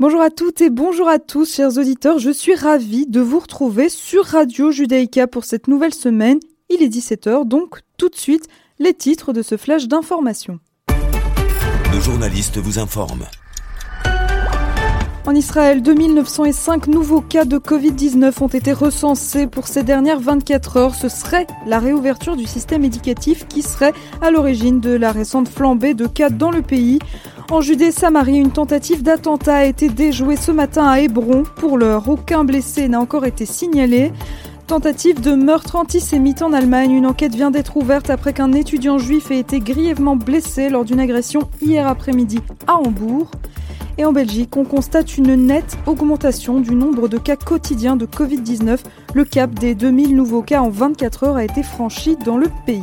Bonjour à toutes et bonjour à tous, chers auditeurs. Je suis ravie de vous retrouver sur Radio Judaïka pour cette nouvelle semaine. Il est 17h, donc tout de suite, les titres de ce flash d'information. Le journaliste vous informe. En Israël, 2905 nouveaux cas de Covid-19 ont été recensés pour ces dernières 24 heures. Ce serait la réouverture du système éducatif qui serait à l'origine de la récente flambée de cas dans le pays. En Judée-Samarie, une tentative d'attentat a été déjouée ce matin à Hébron. Pour l'heure, aucun blessé n'a encore été signalé. Tentative de meurtre antisémite en Allemagne. Une enquête vient d'être ouverte après qu'un étudiant juif ait été grièvement blessé lors d'une agression hier après-midi à Hambourg. Et en Belgique, on constate une nette augmentation du nombre de cas quotidiens de Covid-19. Le cap des 2000 nouveaux cas en 24 heures a été franchi dans le pays.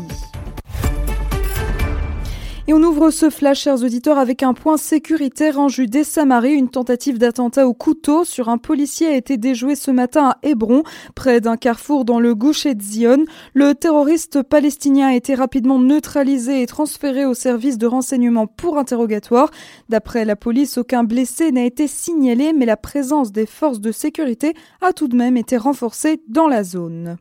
Et on ouvre ce flash, chers auditeurs, avec un point sécuritaire en Judée-Samarie. Une tentative d'attentat au couteau sur un policier a été déjouée ce matin à Hébron, près d'un carrefour dans le Gush Etzion. Le terroriste palestinien a été rapidement neutralisé et transféré au service de renseignement pour interrogatoire. D'après la police, aucun blessé n'a été signalé, mais la présence des forces de sécurité a tout de même été renforcée dans la zone.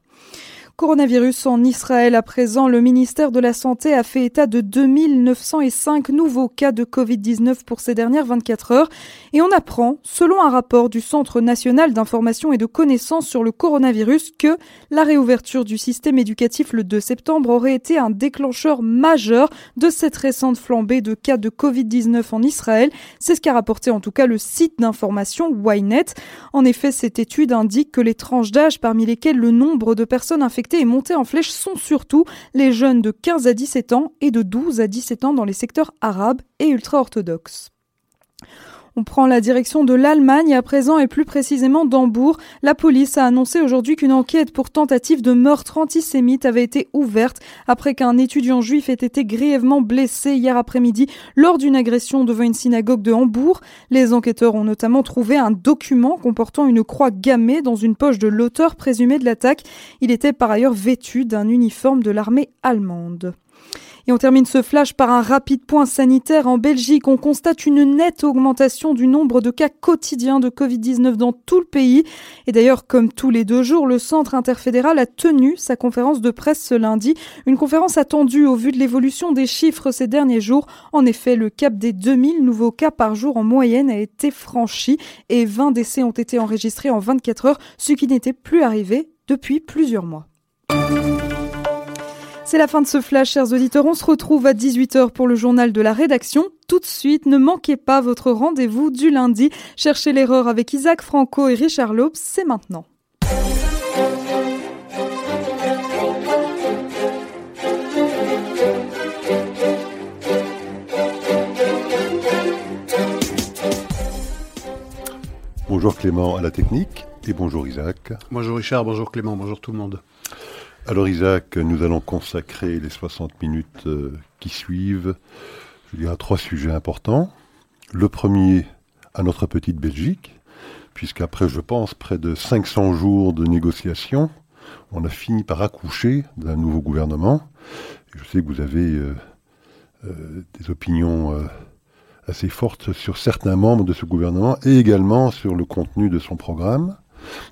Coronavirus en Israël à présent, le ministère de la Santé a fait état de 2905 nouveaux cas de Covid-19 pour ces dernières 24 heures. Et on apprend, selon un rapport du Centre national d'information et de connaissance sur le coronavirus, que la réouverture du système éducatif le 2 septembre aurait été un déclencheur majeur de cette récente flambée de cas de Covid-19 en Israël. C'est ce qu'a rapporté en tout cas le site d'information Ynet. En effet, cette étude indique que les tranches d'âge parmi lesquelles le nombre de personnes infectées et montées en flèche sont surtout les jeunes de 15 à 17 ans et de 12 à 17 ans dans les secteurs arabes et ultra-orthodoxes. On prend la direction de l'Allemagne à présent et plus précisément d'Hambourg. La police a annoncé aujourd'hui qu'une enquête pour tentative de meurtre antisémite avait été ouverte après qu'un étudiant juif ait été grièvement blessé hier après-midi lors d'une agression devant une synagogue de Hambourg. Les enquêteurs ont notamment trouvé un document comportant une croix gammée dans une poche de l'auteur présumé de l'attaque. Il était par ailleurs vêtu d'un uniforme de l'armée allemande. Et on termine ce flash par un rapide point sanitaire. En Belgique, on constate une nette augmentation du nombre de cas quotidiens de Covid-19 dans tout le pays. Et d'ailleurs, comme tous les deux jours, le Centre interfédéral a tenu sa conférence de presse ce lundi. Une conférence attendue au vu de l'évolution des chiffres ces derniers jours. En effet, le cap des 2000 nouveaux cas par jour en moyenne a été franchi et 20 décès ont été enregistrés en 24 heures, ce qui n'était plus arrivé depuis plusieurs mois. C'est la fin de ce flash, chers auditeurs. On se retrouve à 18h pour le journal de la rédaction. Tout de suite, ne manquez pas votre rendez-vous du lundi. Cherchez l'erreur avec Isaac Franco et Richard Laube, c'est maintenant. Bonjour Clément à la technique et bonjour Isaac. Bonjour Richard, bonjour Clément, bonjour tout le monde. Alors Isaac, nous allons consacrer les 60 minutes qui suivent, je dirais, à trois sujets importants. Le premier, à notre petite Belgique, puisqu'après, je pense, près de 500 jours de négociations, on a fini par accoucher d'un nouveau gouvernement. Et je sais que vous avez des opinions assez fortes sur certains membres de ce gouvernement et également sur le contenu de son programme.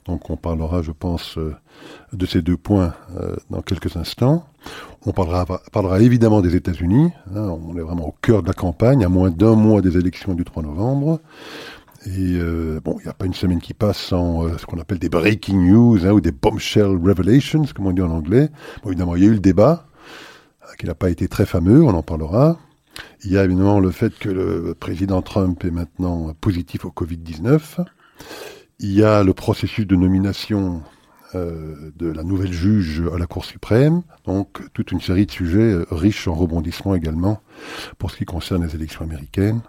Donc on parlera, je pense, de ces deux points dans quelques instants. On parlera évidemment des États-Unis. On est vraiment au cœur de la campagne, à moins d'un mois des élections du 3 novembre. Et il n'y a pas une semaine qui passe sans ce qu'on appelle des breaking news ou des bombshell revelations, comme on dit en anglais. Bon, évidemment, il y a eu le débat, qui n'a pas été très fameux, on en parlera. Il y a évidemment le fait que le président Trump est maintenant positif au Covid-19. Il y a le processus de nomination de la nouvelle juge à la Cour suprême, donc toute une série de sujets riches en rebondissements également pour ce qui concerne les élections américaines.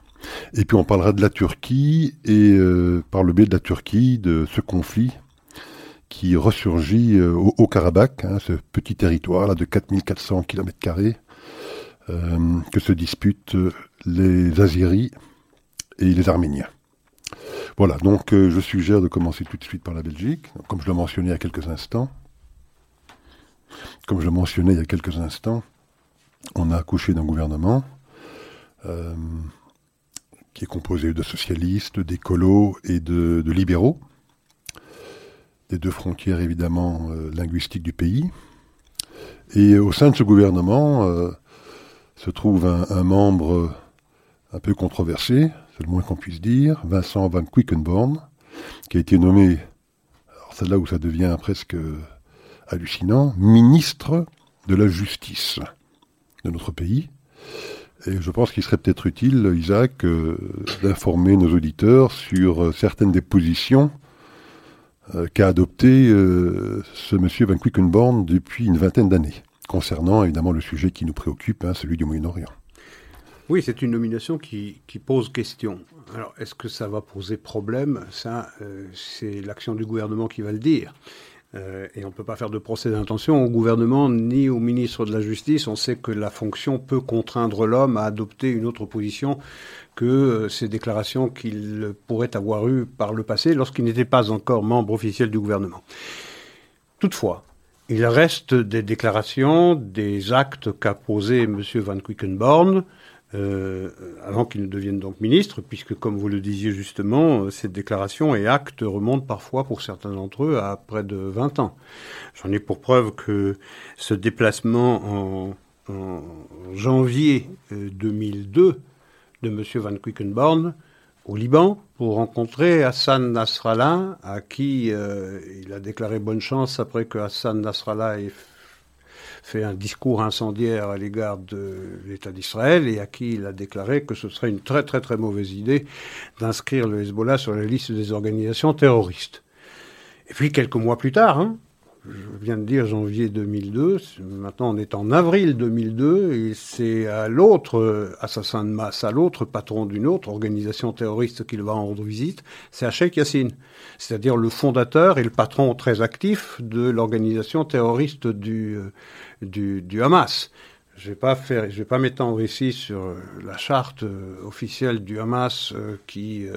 Et puis on parlera de la Turquie et par le biais de la Turquie, de ce conflit qui ressurgit au Karabakh, ce petit territoire là de 4400 km2 que se disputent les Azéris et les Arméniens. Voilà, donc je suggère de commencer tout de suite par la Belgique, comme je le mentionnais il y a quelques instants. On a accouché d'un gouvernement qui est composé de socialistes, d'écolos et de libéraux, des deux frontières évidemment linguistiques du pays. Et au sein de ce gouvernement se trouve un membre un peu controversé, c'est le moins qu'on puisse dire, Vincent Van Quickenborne, qui a été nommé, alors c'est là où ça devient presque hallucinant, ministre de la Justice de notre pays. Et je pense qu'il serait peut-être utile, Isaac, d'informer nos auditeurs sur certaines des positions qu'a adoptées ce monsieur Van Quickenborne depuis une vingtaine d'années, concernant évidemment le sujet qui nous préoccupe, celui du Moyen-Orient. Oui, c'est une nomination qui pose question. Alors, est-ce que ça va poser problème ? Ça, c'est l'action du gouvernement qui va le dire. Et on ne peut pas faire de procès d'intention au gouvernement ni au ministre de la Justice. On sait que la fonction peut contraindre l'homme à adopter une autre position que ces déclarations qu'il pourrait avoir eues par le passé lorsqu'il n'était pas encore membre officiel du gouvernement. Toutefois, il reste des déclarations, des actes qu'a posés M. Van Quickenborne, avant qu'il ne devienne donc ministre, puisque, comme vous le disiez justement, ces déclarations et actes remontent parfois, pour certains d'entre eux, à près de 20 ans. J'en ai pour preuve que ce déplacement en janvier 2002 de M. Van Quickenborne au Liban pour rencontrer Hassan Nasrallah, à qui il a déclaré bonne chance après que Hassan Nasrallah ait fait un discours incendiaire à l'égard de l'État d'Israël et à qui il a déclaré que ce serait une très très très mauvaise idée d'inscrire le Hezbollah sur la liste des organisations terroristes. Et puis quelques mois plus tard, je viens de dire janvier 2002, maintenant on est en avril 2002, et c'est à l'autre assassin de masse, à l'autre patron d'une autre organisation terroriste qu'il va en rendre visite, c'est à Cheikh Yassine, c'est-à-dire le fondateur et le patron très actif de l'organisation terroriste du Hamas. Je ne vais pas m'étendre ici sur la charte officielle du Hamas qui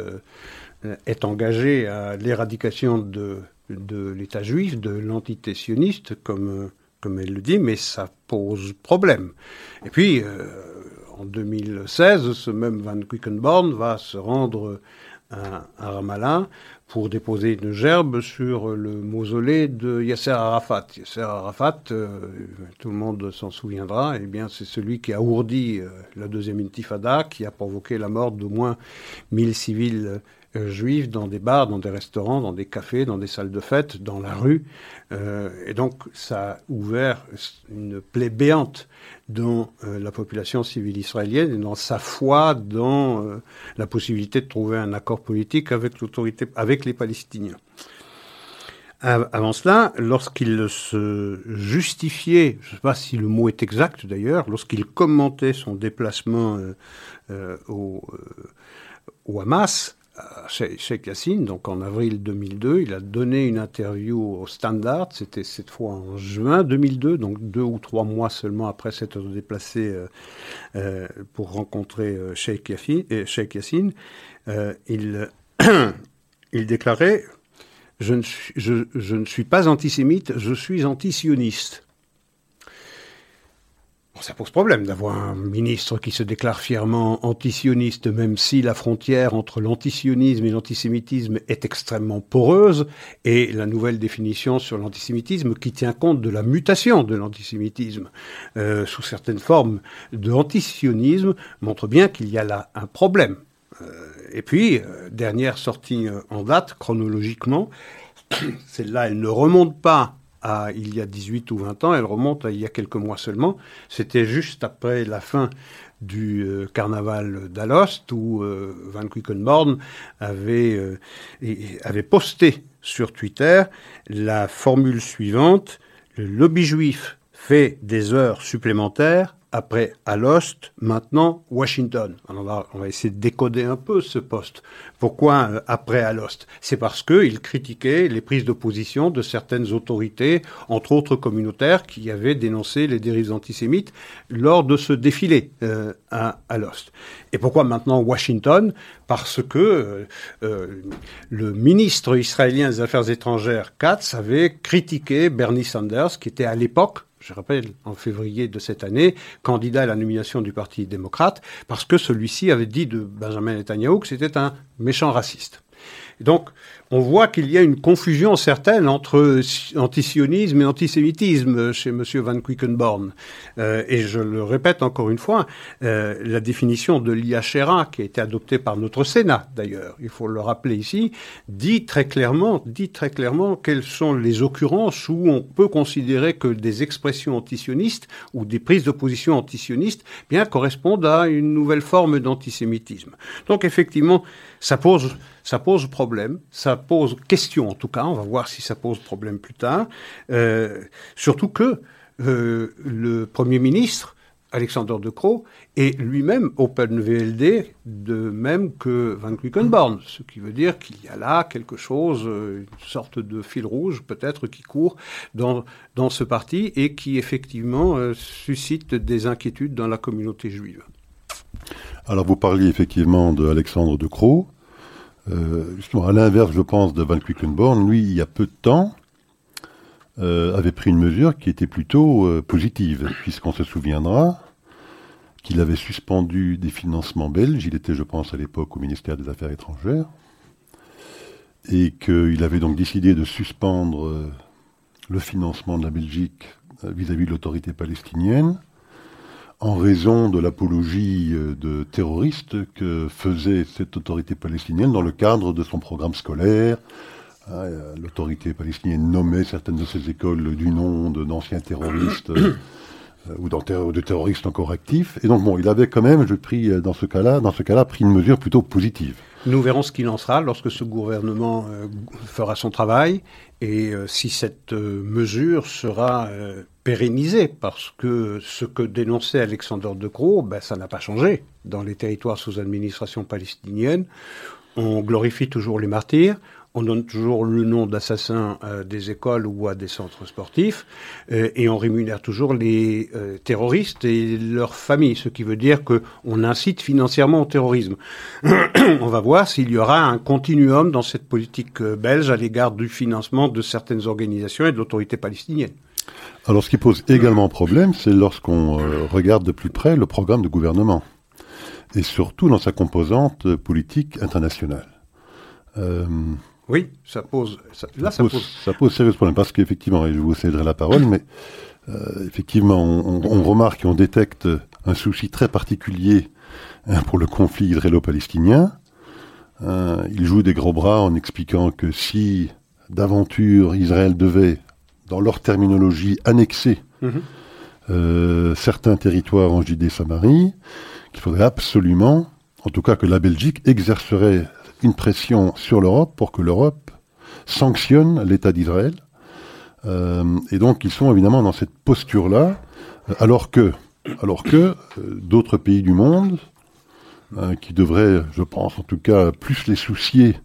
est engagée à l'éradication de l'État juif, de l'entité sioniste, comme elle le dit, mais ça pose problème. Et puis, en 2016, ce même Van Quickenborne va se rendre à Ramallah pour déposer une gerbe sur le mausolée de Yasser Arafat. Yasser Arafat, tout le monde s'en souviendra, eh bien, c'est celui qui a ourdi la deuxième intifada, qui a provoqué la mort d'au moins 1000 civils juifs dans des bars, dans des restaurants, dans des cafés, dans des salles de fête, dans la rue. Et donc, ça a ouvert une plaie béante dans la population civile israélienne et dans sa foi, dans la possibilité de trouver un accord politique avec l'autorité, avec les Palestiniens. Avant cela, lorsqu'il se justifiait, je ne sais pas si le mot est exact d'ailleurs, lorsqu'il commentait son déplacement au Hamas, Cheikh Yassine, donc en avril 2002, il a donné une interview au Standard, c'était cette fois en juin 2002, donc 2 ou 3 mois seulement après s'être déplacé pour rencontrer Cheikh Yassine. Il déclarait « Je ne suis pas antisémite, je suis antisioniste ». Ça pose problème d'avoir un ministre qui se déclare fièrement antisioniste, même si la frontière entre l'antisionisme et l'antisémitisme est extrêmement poreuse, et la nouvelle définition sur l'antisémitisme qui tient compte de la mutation de l'antisémitisme sous certaines formes de antisionisme montre bien qu'il y a là un problème. Et puis, dernière sortie en date, chronologiquement, celle-là, elle ne remonte pas il y a 18 ou 20 ans, elle remonte à il y a quelques mois seulement. C'était juste après la fin du carnaval d'Alost où Van Quickenborne avait posté sur Twitter la formule suivante : le lobby juif fait des heures supplémentaires après Alost, maintenant Washington. Alors on va essayer de décoder un peu ce poste. Pourquoi après Alost ? C'est parce qu'il critiquait les prises de position de certaines autorités, entre autres communautaires, qui avaient dénoncé les dérives antisémites lors de ce défilé à Alost. Et pourquoi maintenant Washington ? Parce que le ministre israélien des Affaires étrangères, Katz, avait critiqué Bernie Sanders, qui était à l'époque, je rappelle, en février de cette année, candidat à la nomination du Parti démocrate, parce que celui-ci avait dit de Benjamin Netanyahou que c'était un méchant raciste. Donc, on voit qu'il y a une confusion certaine entre antisionisme et antisémitisme chez M. Van Quickenborne. Et je le répète encore une fois, la définition de l'IHRA, qui a été adoptée par notre Sénat d'ailleurs, il faut le rappeler ici, dit très clairement quelles sont les occurrences où on peut considérer que des expressions antisionistes ou des prises de position antisionistes correspondent à une nouvelle forme d'antisémitisme. Donc effectivement, ça pose problème, ça pose question en tout cas, on va voir si ça pose problème plus tard, surtout que le Premier ministre, Alexandre De Croo, est lui-même Open VLD, de même que Van Quickenborne, ce qui veut dire qu'il y a là quelque chose, une sorte de fil rouge peut-être qui court dans ce parti et qui effectivement suscite des inquiétudes dans la communauté juive. Alors vous parliez effectivement d'Alexandre De Croo. Justement, à l'inverse, je pense, de Van Quickenborne, lui, il y a peu de temps, avait pris une mesure qui était plutôt positive, puisqu'on se souviendra qu'il avait suspendu des financements belges, il était, je pense, à l'époque au ministère des Affaires étrangères, et qu'il avait donc décidé de suspendre le financement de la Belgique vis-à-vis de l'autorité palestinienne, en raison de l'apologie de terroristes que faisait cette autorité palestinienne dans le cadre de son programme scolaire. L'autorité palestinienne nommait certaines de ses écoles du nom d'anciens terroristes ou de terroristes encore actifs. Et donc il avait quand même, pris une mesure plutôt positive. Nous verrons ce qu'il en sera lorsque ce gouvernement fera son travail et si cette mesure sera pérennisée, parce que ce que dénonçait Alexandre De Croo, ça n'a pas changé. Dans les territoires sous administration palestinienne, on glorifie toujours les martyrs, on donne toujours le nom d'assassins à des écoles ou à des centres sportifs et on rémunère toujours les terroristes et leurs familles, ce qui veut dire qu'on incite financièrement au terrorisme. On va voir s'il y aura un continuum dans cette politique belge à l'égard du financement de certaines organisations et de l'autorité palestinienne. Alors ce qui pose également problème, c'est lorsqu'on regarde de plus près le programme de gouvernement et surtout dans sa composante politique internationale. Oui, ça pose sérieux problème, parce qu'effectivement, et je vous céderai la parole, mais effectivement, on remarque et on détecte un souci très particulier pour le conflit israélo-palestinien. Il joue des gros bras en expliquant que si d'aventure Israël devait, dans leur terminologie, annexer certains territoires en Judée-Samarie, qu'il faudrait absolument, en tout cas que la Belgique exercerait une pression sur l'Europe pour que l'Europe sanctionne l'État d'Israël. Et donc, ils sont évidemment dans cette posture-là, alors que d'autres pays du monde, qui devraient, je pense en tout cas, plus les soucier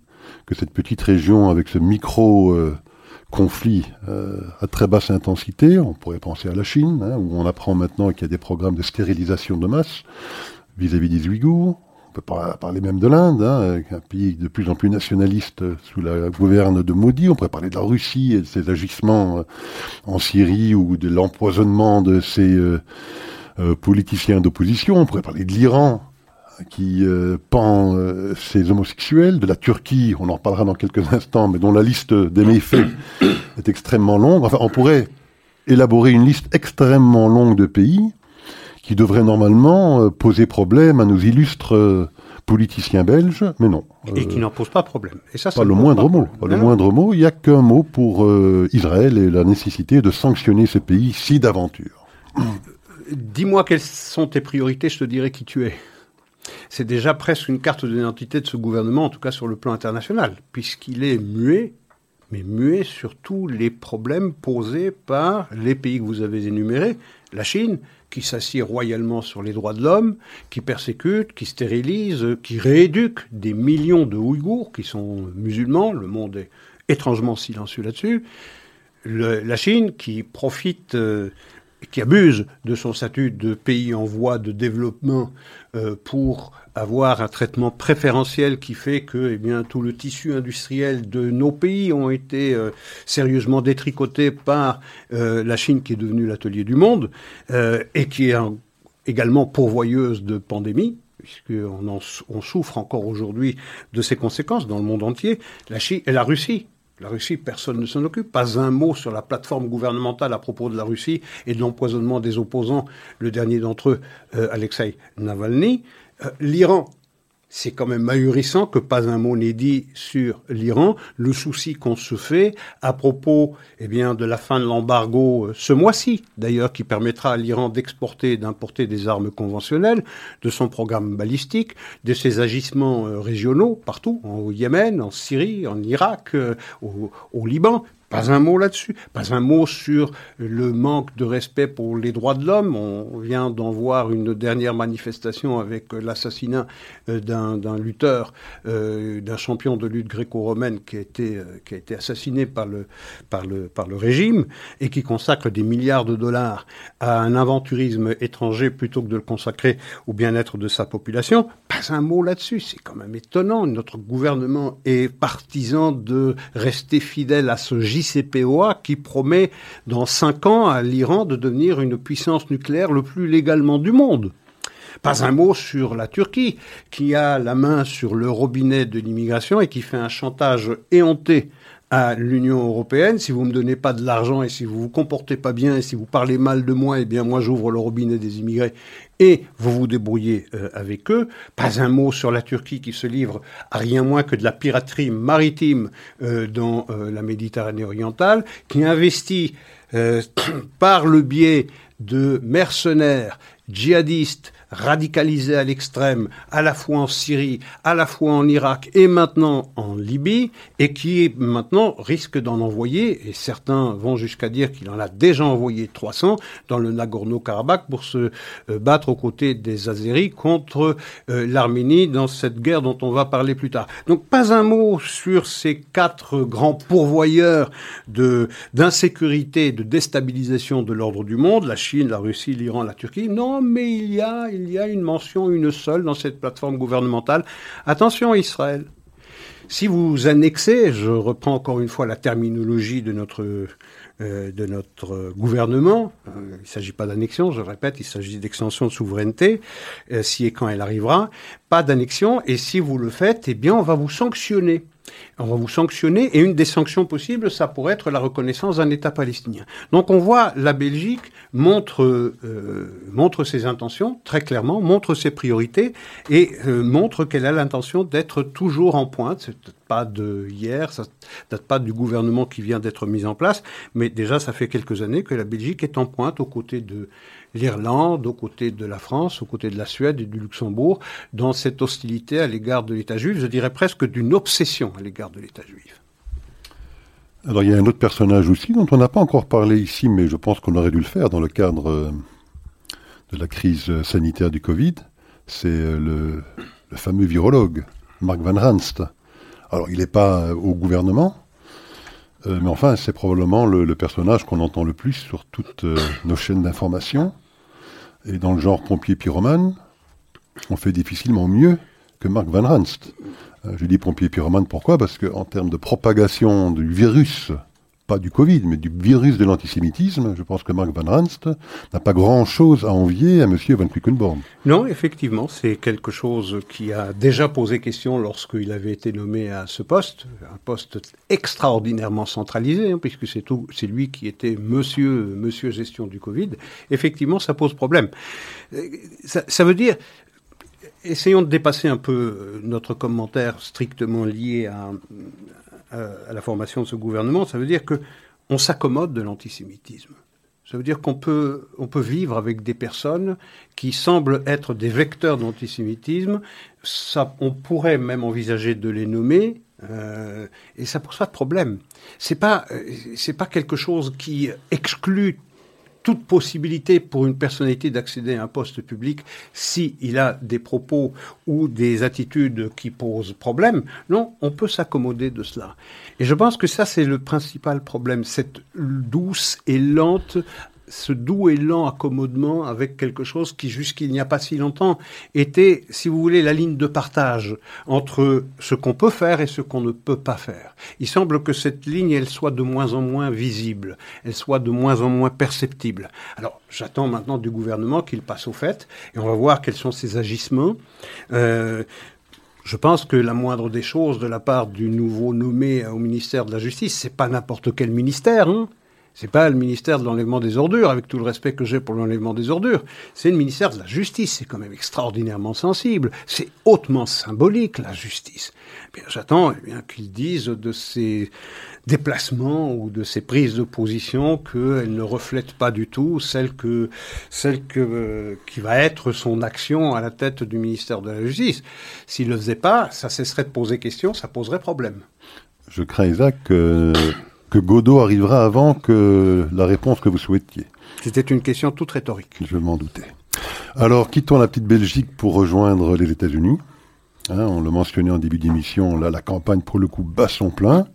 que cette petite région avec ce micro-conflit à très basse intensité, on pourrait penser à la Chine, où on apprend maintenant qu'il y a des programmes de stérilisation de masse vis-à-vis des Ouïghours. On peut parler même de l'Inde, un pays de plus en plus nationaliste sous la gouverne de Modi. On pourrait parler de la Russie et de ses agissements en Syrie ou de l'empoisonnement de ses politiciens d'opposition. On pourrait parler de l'Iran qui pend ses homosexuels, de la Turquie, on en reparlera dans quelques instants, mais dont la liste des méfaits est extrêmement longue. Enfin, on pourrait élaborer une liste extrêmement longue de pays qui devrait normalement poser problème à nos illustres politiciens belges, mais non. Et qui n'en pose pas problème. Et ça, pas le moindre mot. Pas le moindre mot, il n'y a qu'un mot pour Israël et la nécessité de sanctionner ce pays si d'aventure. Dis-moi quelles sont tes priorités, je te dirai qui tu es. C'est déjà presque une carte d'identité de ce gouvernement, en tout cas sur le plan international, puisqu'il est muet, mais muet sur tous les problèmes posés par les pays que vous avez énumérés, la Chine, qui s'assied royalement sur les droits de l'homme, qui persécute, qui stérilise, qui rééduque des millions de Ouïghours qui sont musulmans. Le monde est étrangement silencieux là-dessus. La Chine qui profite qui abuse de son statut de pays en voie de développement pour avoir un traitement préférentiel qui fait que tout le tissu industriel de nos pays ont été sérieusement détricotés par la Chine qui est devenue l'atelier du monde et qui est également pourvoyeuse de pandémies, puisqu'on on souffre encore aujourd'hui de ses conséquences dans le monde entier, la Chine et la Russie. La Russie, personne ne s'en occupe. Pas un mot sur la plateforme gouvernementale à propos de la Russie et de l'empoisonnement des opposants, le dernier d'entre eux, Alexeï Navalny. L'Iran, c'est quand même ahurissant que pas un mot n'est dit sur l'Iran. Le souci qu'on se fait à propos de la fin de l'embargo ce mois-ci, d'ailleurs, qui permettra à l'Iran d'exporter et d'importer des armes conventionnelles, de son programme ballistique, de ses agissements régionaux partout, au Yémen, en Syrie, en Irak, au Liban. Pas un mot là-dessus, pas un mot sur le manque de respect pour les droits de l'homme. On vient d'en voir une dernière manifestation avec l'assassinat d'un lutteur, d'un champion de lutte gréco-romaine qui a été assassiné par le régime et qui consacre des milliards de dollars à un aventurisme étranger plutôt que de le consacrer au bien-être de sa population. Pas un mot là-dessus, c'est quand même étonnant. Notre gouvernement est partisan de rester fidèle à ce geste. JCPOA qui promet dans 5 ans à l'Iran de devenir une puissance nucléaire le plus légalement du monde. Pas un mot sur la Turquie qui a la main sur le robinet de l'immigration et qui fait un chantage éhonté à l'Union européenne. Si vous ne me donnez pas de l'argent et si vous ne vous comportez pas bien et si vous parlez mal de moi, moi j'ouvre le robinet des immigrés et vous vous débrouillez avec eux. Pas un mot sur la Turquie qui se livre à rien moins que de la piraterie maritime dans la Méditerranée orientale, qui investit par le biais de mercenaires djihadistes radicalisés à l'extrême, à la fois en Syrie, à la fois en Irak et maintenant en Libye, et qui maintenant risque d'en envoyer, et certains vont jusqu'à dire qu'il en a déjà envoyé 300 dans le Nagorno-Karabakh pour se battre aux côtés des Azéris contre l'Arménie dans cette guerre dont on va parler plus tard. Donc pas un mot sur ces 4 grands pourvoyeurs d'insécurité, de déstabilisation de l'ordre du monde, la Chine, la Russie, l'Iran, la Turquie. Non, mais il y a une mention, une seule, dans cette plateforme gouvernementale. Attention Israël, si vous annexez, je reprends encore une fois la terminologie de notre gouvernement, il ne s'agit pas d'annexion, je répète, il s'agit d'extension de souveraineté, si et quand elle arrivera, pas d'annexion, et si vous le faites, on va vous sanctionner. On va vous sanctionner, et une des sanctions possibles, ça pourrait être la reconnaissance d'un État palestinien. Donc on voit, la Belgique montre ses intentions, très clairement, montre ses priorités, et montre qu'elle a l'intention d'être toujours en pointe. C'est peut-être pas de hier, ça date pas du gouvernement qui vient d'être mis en place, mais déjà ça fait quelques années que la Belgique est en pointe aux côtés de l'Irlande, aux côtés de la France, aux côtés de la Suède et du Luxembourg, dans cette hostilité à l'égard de l'État juif, je dirais presque d'une obsession à l'égard de l'État juif. Alors il y a un autre personnage aussi dont on n'a pas encore parlé ici, mais je pense qu'on aurait dû le faire dans le cadre de la crise sanitaire du Covid, c'est le fameux virologue Marc Van Ranst. Alors il n'est pas au gouvernement, mais enfin c'est probablement le personnage qu'on entend le plus sur toutes nos chaînes d'information. Et dans le genre pompier pyromane, on fait difficilement mieux que Marc Van Ranst. Je dis pompier pyromane pourquoi ? Parce qu'en termes de propagation du virus, pas du Covid, mais du virus de l'antisémitisme, je pense que Marc Van Ranst n'a pas grand-chose à envier à M. Van Quickenborne. Non, effectivement, c'est quelque chose qui a déjà posé question lorsqu'il avait été nommé à ce poste, un poste extraordinairement centralisé, puisque c'est lui qui était monsieur gestion du Covid. Effectivement, ça pose problème. Ça veut dire... Essayons de dépasser un peu notre commentaire strictement lié à la formation de ce gouvernement. Ça veut dire qu'on s'accommode de l'antisémitisme. Ça veut dire qu'on peut vivre avec des personnes qui semblent être des vecteurs d'antisémitisme. Ça, on pourrait même envisager de les nommer. Et ça pose pas de problème. C'est pas quelque chose qui exclut toute possibilité pour une personnalité d'accéder à un poste public s'il a des propos ou des attitudes qui posent problème. Non, on peut s'accommoder de cela. Et je pense que ça, c'est le principal problème, cette douce et lente ce doux et lent accommodement avec quelque chose qui, jusqu'il n'y a pas si longtemps, était, si vous voulez, la ligne de partage entre ce qu'on peut faire et ce qu'on ne peut pas faire. Il semble que cette ligne, elle soit de moins en moins visible, elle soit de moins en moins perceptible. Alors, j'attends maintenant du gouvernement qu'il passe au fait, et on va voir quels sont ses agissements. Je pense que la moindre des choses de la part du nouveau nommé au ministère de la Justice, c'est pas n'importe quel ministère, hein. C'est pas le ministère de l'enlèvement des ordures, avec tout le respect que j'ai pour l'enlèvement des ordures. C'est le ministère de la Justice. C'est quand même extraordinairement sensible. C'est hautement symbolique, la justice. Eh bien, j'attends qu'ils disent de ces déplacements ou de ces prises de position qu'elles ne reflètent pas du tout qui va être son action à la tête du ministère de la Justice. S'il ne le faisait pas, ça cesserait de poser question, ça poserait problème. Je crains, Isaac, que Godot arrivera avant que la réponse que vous souhaitiez. C'était une question toute rhétorique. Je m'en doutais. Alors, quittons la petite Belgique pour rejoindre les États-Unis. On l'a mentionné en début d'émission, là, la campagne, pour le coup, bat son plein.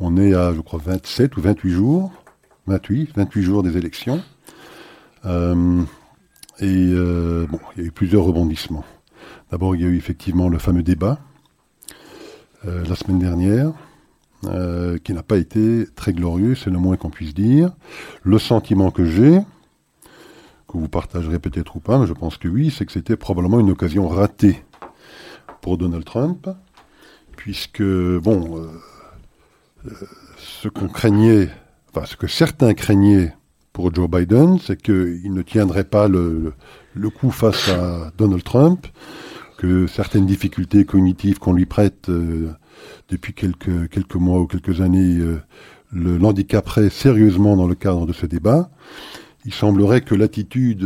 On est à, je crois, 27 ou 28 jours. 28 jours des élections. Il y a eu plusieurs rebondissements. D'abord, il y a eu effectivement le fameux débat, la semaine dernière. Qui n'a pas été très glorieux, c'est le moins qu'on puisse dire. Le sentiment que j'ai, que vous partagerez peut-être ou pas, mais je pense que oui, c'est que c'était probablement une occasion ratée pour Donald Trump, puisque, ce qu'on craignait, enfin, ce que certains craignaient pour Joe Biden, c'est qu'il ne tiendrait pas le coup face à Donald Trump, que certaines difficultés cognitives qu'on lui prête depuis quelques mois ou quelques années, l'handicaperait sérieusement dans le cadre de ce débat. Il semblerait que l'attitude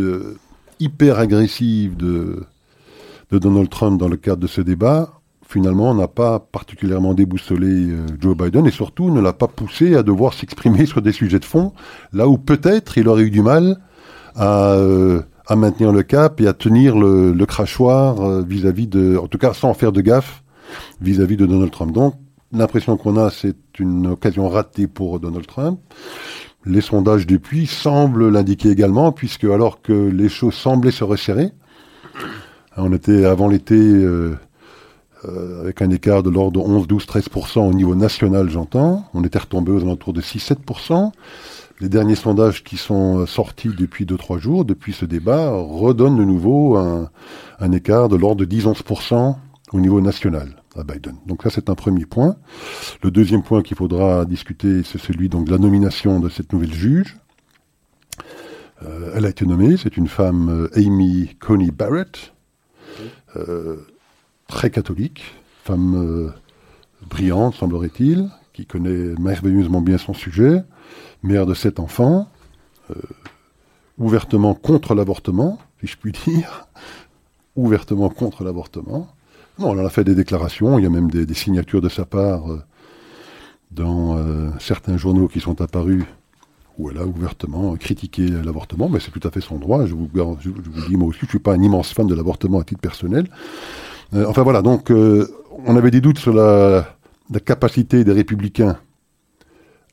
hyper agressive de Donald Trump dans le cadre de ce débat, finalement, n'a pas particulièrement déboussolé Joe Biden et surtout ne l'a pas poussé à devoir s'exprimer sur des sujets de fond, là où peut-être il aurait eu du mal à maintenir le cap et à tenir le crachoir vis-à-vis de... En tout cas, sans faire de gaffe vis-à-vis de Donald Trump. Donc, l'impression qu'on a, c'est une occasion ratée pour Donald Trump. Les sondages depuis semblent l'indiquer également, puisque alors que les choses semblaient se resserrer, on était avant l'été avec un écart de l'ordre de 11, 12, 13% au niveau national, j'entends. On était retombé aux alentours de 6, 7%. Les derniers sondages qui sont sortis depuis 2-3 jours, depuis ce débat, redonnent de nouveau un écart de l'ordre de 10, 11% au niveau national à Biden. Donc ça, c'est un premier point. Le deuxième point qu'il faudra discuter, c'est celui donc de la nomination de cette nouvelle juge. Elle a été nommée, c'est une femme, Amy Coney Barrett, très catholique, femme brillante, semblerait-il, qui connaît merveilleusement bien son sujet, mère de 7 enfants, ouvertement contre l'avortement, si je puis dire, ouvertement contre l'avortement. Non, elle a fait des déclarations, il y a même des signatures de sa part dans certains journaux qui sont apparus, où elle a ouvertement critiqué l'avortement, mais c'est tout à fait son droit, je vous dis moi aussi, je ne suis pas un immense fan de l'avortement à titre personnel. Enfin voilà, donc on avait des doutes sur la capacité des républicains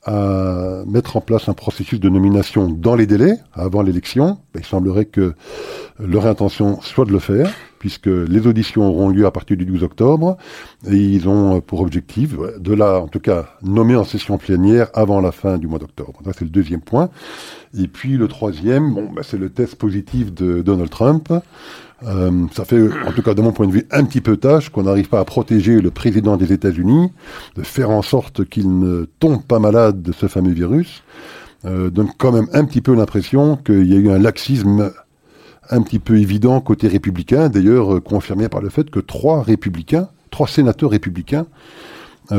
à mettre en place un processus de nomination dans les délais, avant l'élection. Il semblerait que leur intention soit de le faire, puisque les auditions auront lieu à partir du 12 octobre, et ils ont pour objectif de la, en tout cas, nommer en session plénière avant la fin du mois d'octobre. Ça, c'est le deuxième point. Et puis le troisième, c'est le test positif de Donald Trump. Ça fait, en tout cas de mon point de vue, un petit peu tâche qu'on n'arrive pas à protéger le président des États-Unis, de faire en sorte qu'il ne tombe pas malade de ce fameux virus. Donne quand même un petit peu l'impression qu'il y a eu un laxisme un petit peu évident côté républicain, d'ailleurs confirmé par le fait que 3 sénateurs républicains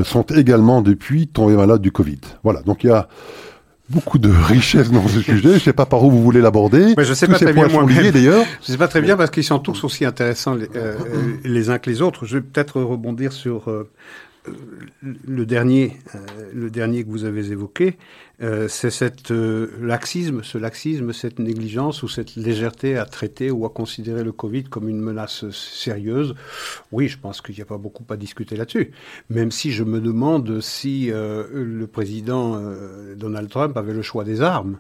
sont également depuis tombés malades du Covid. Voilà, donc il y a beaucoup de richesse dans ce sujet. Je ne sais pas par où vous voulez l'aborder. Mais je ne sais pas très bien moi-même. D'ailleurs, je ne sais pas très bien parce qu'ils sont tous aussi intéressants les uns que les autres. Je vais peut-être rebondir sur le dernier que vous avez évoqué. C'est cette négligence ou cette légèreté à traiter ou à considérer le Covid comme une menace sérieuse. Oui, je pense qu'il n'y a pas beaucoup à discuter là-dessus. Même si je me demande si le président Donald Trump avait le choix des armes.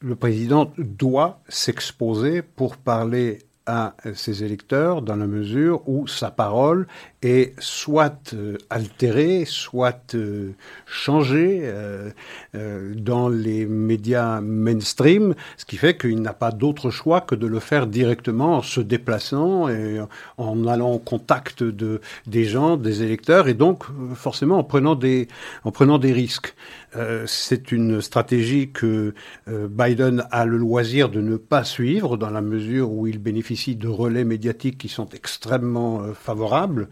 le président doit s'exposer pour parler à ses électeurs dans la mesure où sa parole est soit altérée, soit changée dans les médias mainstream, ce qui fait qu'il n'a pas d'autre choix que de le faire directement en se déplaçant et en allant au contact des gens, des électeurs, et donc forcément en prenant des risques. C'est une stratégie que Biden a le loisir de ne pas suivre dans la mesure où il bénéficie de relais médiatiques qui sont extrêmement favorables.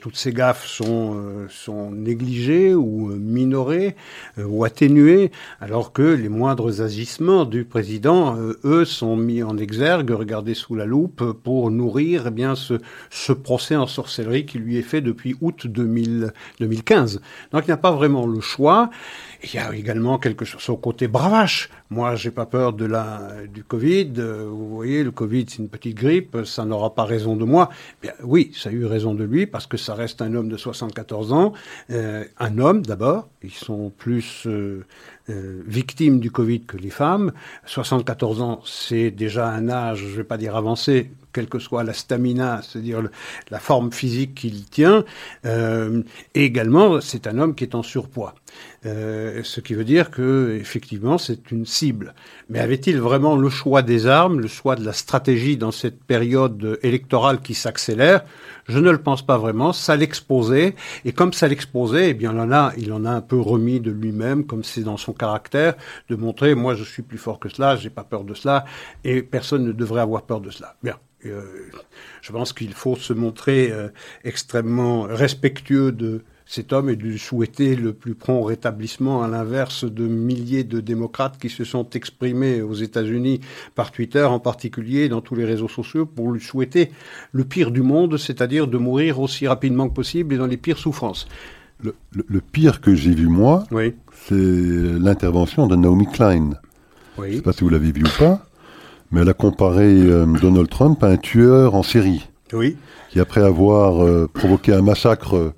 Toutes ces gaffes sont négligées ou minorées ou atténuées, alors que les moindres agissements du président, eux, sont mis en exergue, regardés sous la loupe pour nourrir ce procès en sorcellerie qui lui est fait depuis août 2015. Donc il n'a pas vraiment le choix. Il y a également quelque chose au côté bravache. Moi, j'ai pas peur du Covid. Vous voyez, le Covid, c'est une petite grippe. Ça n'aura pas raison de moi. Bien, oui, ça a eu raison de lui parce que ça reste un homme de 74 ans. Un homme, d'abord. Ils sont plus victimes du Covid que les femmes. 74 ans, c'est déjà un âge, je vais pas dire avancé, quelle que soit la stamina, c'est-à-dire la forme physique qu'il tient. Et également, c'est un homme qui est en surpoids. Ce qui veut dire que, effectivement, c'est une cible. Mais avait-il vraiment le choix des armes, le choix de la stratégie dans cette période électorale qui s'accélère? Je ne le pense pas vraiment. Ça l'exposait. Et comme ça l'exposait, eh bien, il en a un peu remis de lui-même, comme c'est dans son caractère, de montrer, moi, je suis plus fort que cela, j'ai pas peur de cela, et personne ne devrait avoir peur de cela. Bien. Je pense qu'il faut se montrer extrêmement respectueux de cet homme et de souhaiter le plus prompt rétablissement, à l'inverse de milliers de démocrates qui se sont exprimés aux États-Unis par Twitter en particulier, dans tous les réseaux sociaux, pour lui souhaiter le pire du monde, c'est-à-dire de mourir aussi rapidement que possible et dans les pires souffrances. Le pire que j'ai vu, moi, oui, c'est l'intervention de Naomi Klein. Oui. Je ne sais pas si vous l'avez vu ou pas, mais elle a comparé Donald Trump à un tueur en série. Oui. Qui, après avoir provoqué un massacre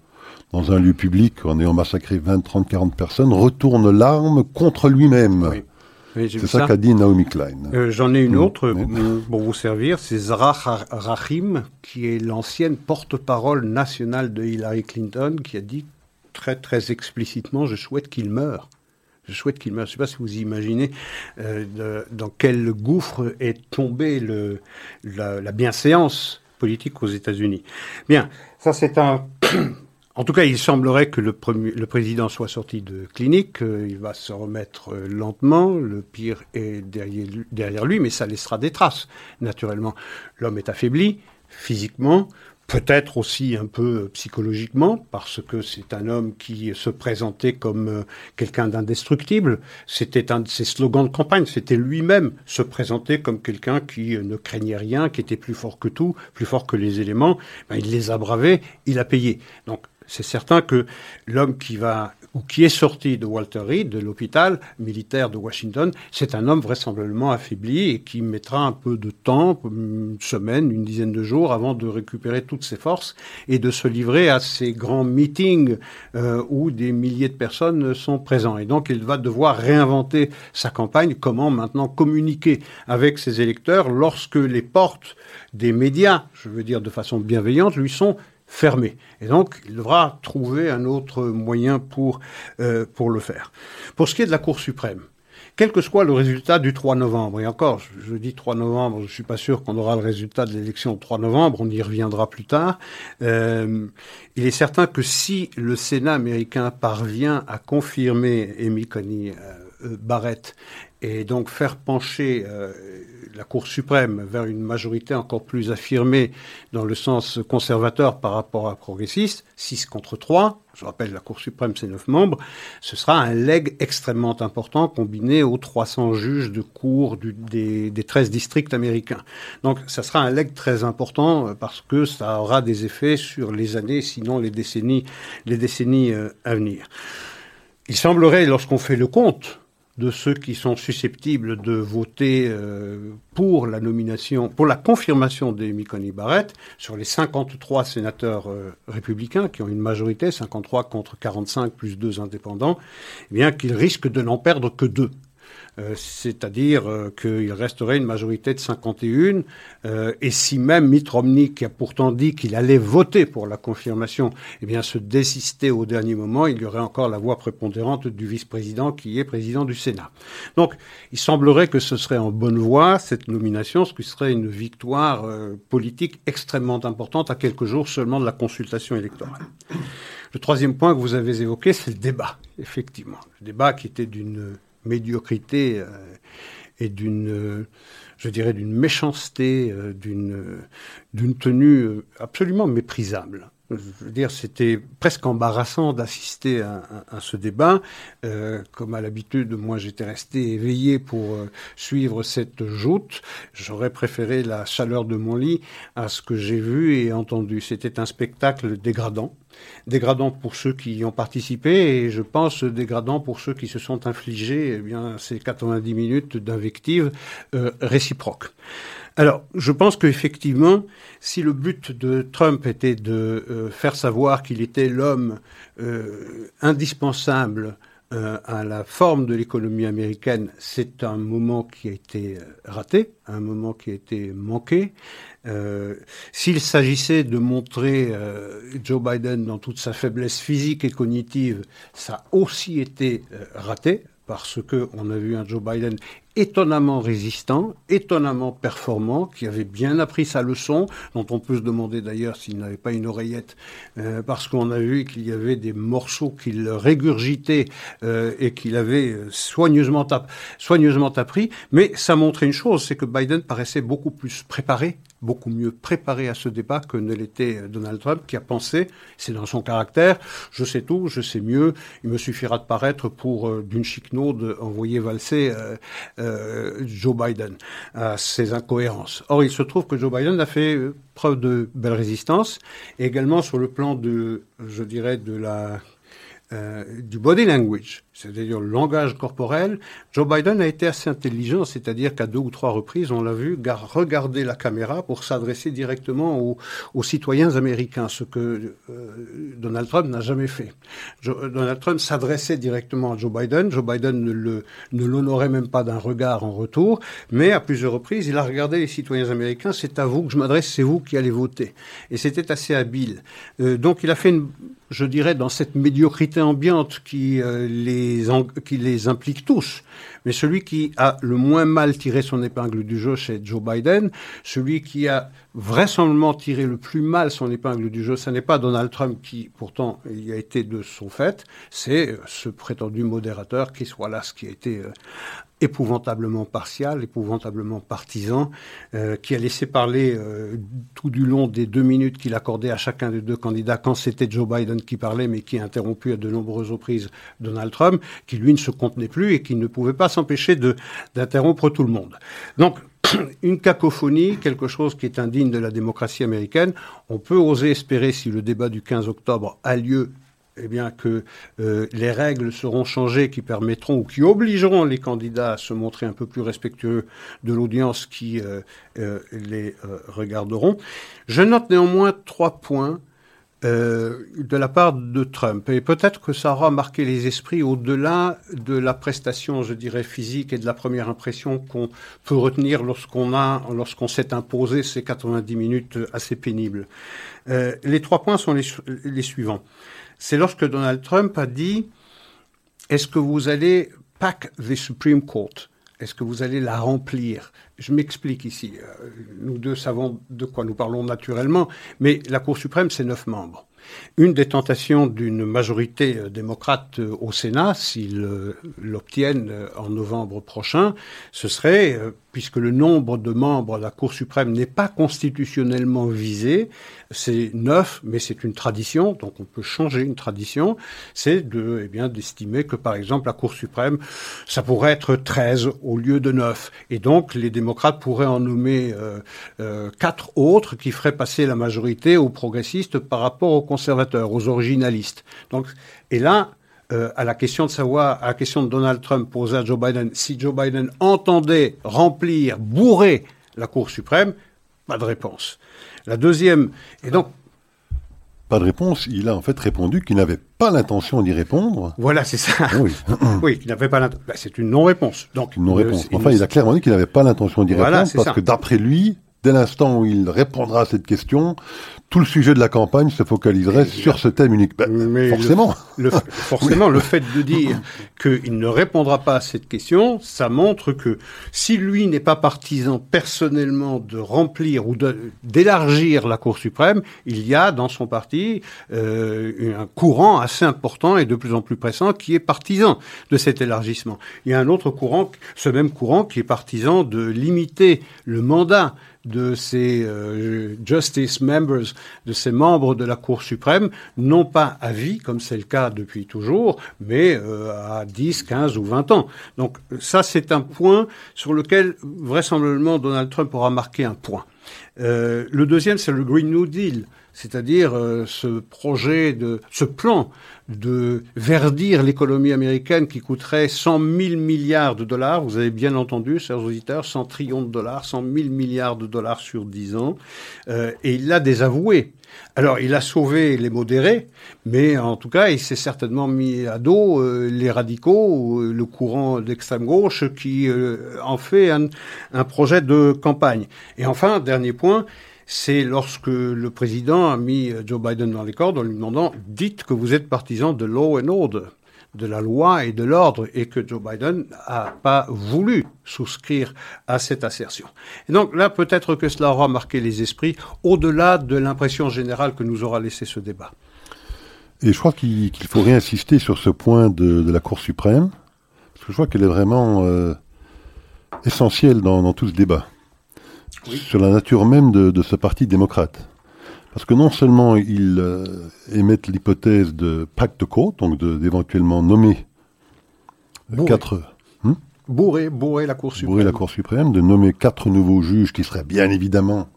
dans un lieu public, en ayant massacré 20, 30, 40 personnes, retourne l'arme contre lui-même. Oui. Oui, c'est ça qu'a dit Naomi Klein. J'en ai une autre pour vous servir, c'est Zahra Rahim, qui est l'ancienne porte-parole nationale de Hillary Clinton, qui a dit très, très explicitement « Je souhaite qu'il meure ». Je souhaite qu'il meure. Je ne sais pas si vous imaginez dans quel gouffre est tombée la bienséance politique aux États-Unis. Bien, ça c'est un... En tout cas, il semblerait que le président soit sorti de clinique. Il va se remettre lentement. Le pire est derrière lui, mais ça laissera des traces, naturellement. L'homme est affaibli, physiquement, peut-être aussi un peu psychologiquement, parce que c'est un homme qui se présentait comme quelqu'un d'indestructible. C'était un de ses slogans de campagne. C'était lui-même se présenter comme quelqu'un qui ne craignait rien, qui était plus fort que tout, plus fort que les éléments. Ben, il les a bravés, il a payé. Donc, c'est certain que l'homme qui est sorti de Walter Reed, de l'hôpital militaire de Washington, c'est un homme vraisemblablement affaibli et qui mettra un peu de temps, une semaine, une dizaine de jours, avant de récupérer toutes ses forces et de se livrer à ces grands meetings où des milliers de personnes sont présentes. Et donc, il va devoir réinventer sa campagne, comment maintenant communiquer avec ses électeurs lorsque les portes des médias, je veux dire de façon bienveillante, lui sont fermé. Et donc, il devra trouver un autre moyen pour le faire. Pour ce qui est de la Cour suprême, quel que soit le résultat du 3 novembre, et encore, je dis 3 novembre, je ne suis pas sûr qu'on aura le résultat de l'élection au 3 novembre, on y reviendra plus tard, il est certain que si le Sénat américain parvient à confirmer Amy Coney Barrett et donc faire pencher la Cour suprême vers une majorité encore plus affirmée dans le sens conservateur par rapport à progressiste, 6 contre 3, je rappelle la Cour suprême c'est 9 membres, ce sera un leg extrêmement important combiné aux 300 juges de cour des 13 districts américains. Donc ça sera un leg très important parce que ça aura des effets sur les années, sinon les décennies à venir. Il semblerait, lorsqu'on fait le compte de ceux qui sont susceptibles de voter pour la nomination, pour la confirmation d'Amy Coney Barrett, sur les 53 sénateurs républicains qui ont une majorité, 53 contre 45 plus 2 indépendants, eh bien qu'ils risquent de n'en perdre que 2. c'est-à-dire qu'il resterait une majorité de 51, et si même Mitt Romney, qui a pourtant dit qu'il allait voter pour la confirmation, eh bien, se désistait au dernier moment, il y aurait encore la voix prépondérante du vice-président qui est président du Sénat. Donc, il semblerait que ce serait en bonne voie, cette nomination, ce qui serait une victoire politique extrêmement importante à quelques jours seulement de la consultation électorale. Le troisième point que vous avez évoqué, c'est le débat, effectivement. Le débat qui était d'une médiocrité et d'une méchanceté, d'une tenue absolument méprisable. Je veux dire, c'était presque embarrassant d'assister à ce débat. Comme à l'habitude, moi, j'étais resté éveillé pour suivre cette joute. J'aurais préféré la chaleur de mon lit à ce que j'ai vu et entendu. C'était un spectacle dégradant. Dégradant pour ceux qui y ont participé et, je pense, dégradant pour ceux qui se sont infligés eh bien, ces 90 minutes d'invectives réciproques. Alors, je pense qu'effectivement, si le but de Trump était de faire savoir qu'il était l'homme indispensable à la forme de l'économie américaine, c'est un moment qui a été raté, un moment qui a été manqué. S'il s'agissait de montrer Joe Biden dans toute sa faiblesse physique et cognitive, ça a aussi été raté, parce qu'on a vu un Joe Biden étonnamment résistant, étonnamment performant, qui avait bien appris sa leçon, dont on peut se demander d'ailleurs s'il n'avait pas une oreillette, parce qu'on a vu qu'il y avait des morceaux qu'il régurgitait et qu'il avait soigneusement appris. Mais ça montrait une chose, c'est que Biden paraissait beaucoup plus préparé, beaucoup mieux préparé à ce débat que ne l'était Donald Trump, qui a pensé, c'est dans son caractère, je sais tout, je sais mieux, il me suffira de paraître pour, d'une chiquenaude, envoyer valser Joe Biden à ses incohérences. Or, il se trouve que Joe Biden a fait preuve de belle résistance, et également sur le plan du body language, c'est-à-dire le langage corporel. Joe Biden a été assez intelligent, c'est-à-dire qu'à 2 ou 3 reprises, on l'a vu regarder la caméra pour s'adresser directement aux citoyens américains, ce que Donald Trump n'a jamais fait. Donald Trump s'adressait directement à Joe Biden. Joe Biden ne l'honorait même pas d'un regard en retour, mais à plusieurs reprises, il a regardé les citoyens américains. C'est à vous que je m'adresse, c'est vous qui allez voter. Et c'était assez habile. Donc il a fait dans cette médiocrité ambiante qui les implique tous. Mais celui qui a le moins mal tiré son épingle du jeu, c'est Joe Biden. Celui qui a vraisemblablement tiré le plus mal son épingle du jeu, ce n'est pas Donald Trump qui, pourtant, y a été de son fait. C'est ce prétendu modérateur qui soit là, ce qui a été épouvantablement partial, épouvantablement partisan, qui a laissé parler tout du long des 2 minutes qu'il accordait à chacun des 2 candidats, quand c'était Joe Biden qui parlait, mais qui a interrompu à de nombreuses reprises Donald Trump, qui lui ne se contenait plus et qui ne pouvait pas s'empêcher d'interrompre tout le monde. Donc, une cacophonie, quelque chose qui est indigne de la démocratie américaine. On peut oser espérer, si le débat du 15 octobre a lieu, eh bien que les règles seront changées qui permettront ou qui obligeront les candidats à se montrer un peu plus respectueux de l'audience qui les regarderont. Je note néanmoins 3 points de la part de Trump. Et peut-être que ça aura marqué les esprits au-delà de la prestation, je dirais, physique et de la première impression qu'on peut retenir lorsqu'on s'est imposé ces 90 minutes assez pénibles. Les 3 points sont les suivants. C'est lorsque Donald Trump a dit « Est-ce que vous allez pack the Supreme Court ?» Est-ce que vous allez la remplir ? Je m'explique ici. Nous 2 savons de quoi nous parlons naturellement, mais la Cour suprême, c'est 9 membres. Une des tentations d'une majorité démocrate au Sénat, s'ils l'obtiennent en novembre prochain, ce serait, puisque le nombre de membres de la Cour suprême n'est pas constitutionnellement visé, c'est 9, mais c'est une tradition, donc on peut changer une tradition, c'est d'estimer que, par exemple, la Cour suprême, ça pourrait être 13 au lieu de 9. Et donc, les démocrates pourraient en nommer 4 autres qui feraient passer la majorité aux progressistes par rapport aux conservateurs, aux originalistes. Donc, et là, à la question de Donald Trump posée à Joe Biden, si Joe Biden entendait bourrer la Cour suprême, pas de réponse. La deuxième, et donc pas de réponse, il a en fait répondu qu'il n'avait pas l'intention d'y répondre. Voilà, c'est ça. Oui, oui, qu'il n'avait pas l'intention. Bah, c'est une non-réponse. Donc, une non-réponse. Enfin, il a clairement dit qu'il n'avait pas l'intention d'y répondre parce que d'après lui, dès l'instant où il répondra à cette question, tout le sujet de la campagne se focaliserait sur ce thème unique. Ben, forcément. Forcément, le fait de dire qu'il ne répondra pas à cette question, ça montre que si lui n'est pas partisan personnellement de remplir ou d'élargir la Cour suprême, il y a dans son parti un courant assez important et de plus en plus pressant qui est partisan de cet élargissement. Il y a un autre courant, ce même courant, qui est partisan de limiter le mandat de ces justice members, de ces membres de la Cour suprême, non pas à vie, comme c'est le cas depuis toujours, mais à 10, 15 ou 20 ans. Donc ça, c'est un point sur lequel, vraisemblablement, Donald Trump aura marqué un point. Le deuxième, c'est le Green New Deal, c'est-à-dire ce plan de verdir l'économie américaine qui coûterait 100 000 milliards de dollars. Vous avez bien entendu, chers auditeurs, 100 trillions de dollars, 100 000 milliards de dollars sur 10 ans. Et il l'a désavoué. Alors, il a sauvé les modérés, mais en tout cas, il s'est certainement mis à dos les radicaux, le courant d'extrême gauche qui en fait un projet de campagne. Et enfin, dernier point, c'est lorsque le président a mis Joe Biden dans les cordes en lui demandant « Dites que vous êtes partisan de law and order », de la loi et de l'ordre, et que Joe Biden n'a pas voulu souscrire à cette assertion. Et donc là, peut-être que cela aura marqué les esprits, au-delà de l'impression générale que nous aura laissé ce débat. Et je crois qu'il faut réinsister sur ce point de la Cour suprême, parce que je crois qu'elle est vraiment essentielle dans tout ce débat. Oui. Sur la nature même de ce parti démocrate. Parce que non seulement ils émettent l'hypothèse de pacte de côte, donc d'éventuellement nommer bourrer la Cour suprême, de nommer 4 nouveaux juges qui seraient bien évidemment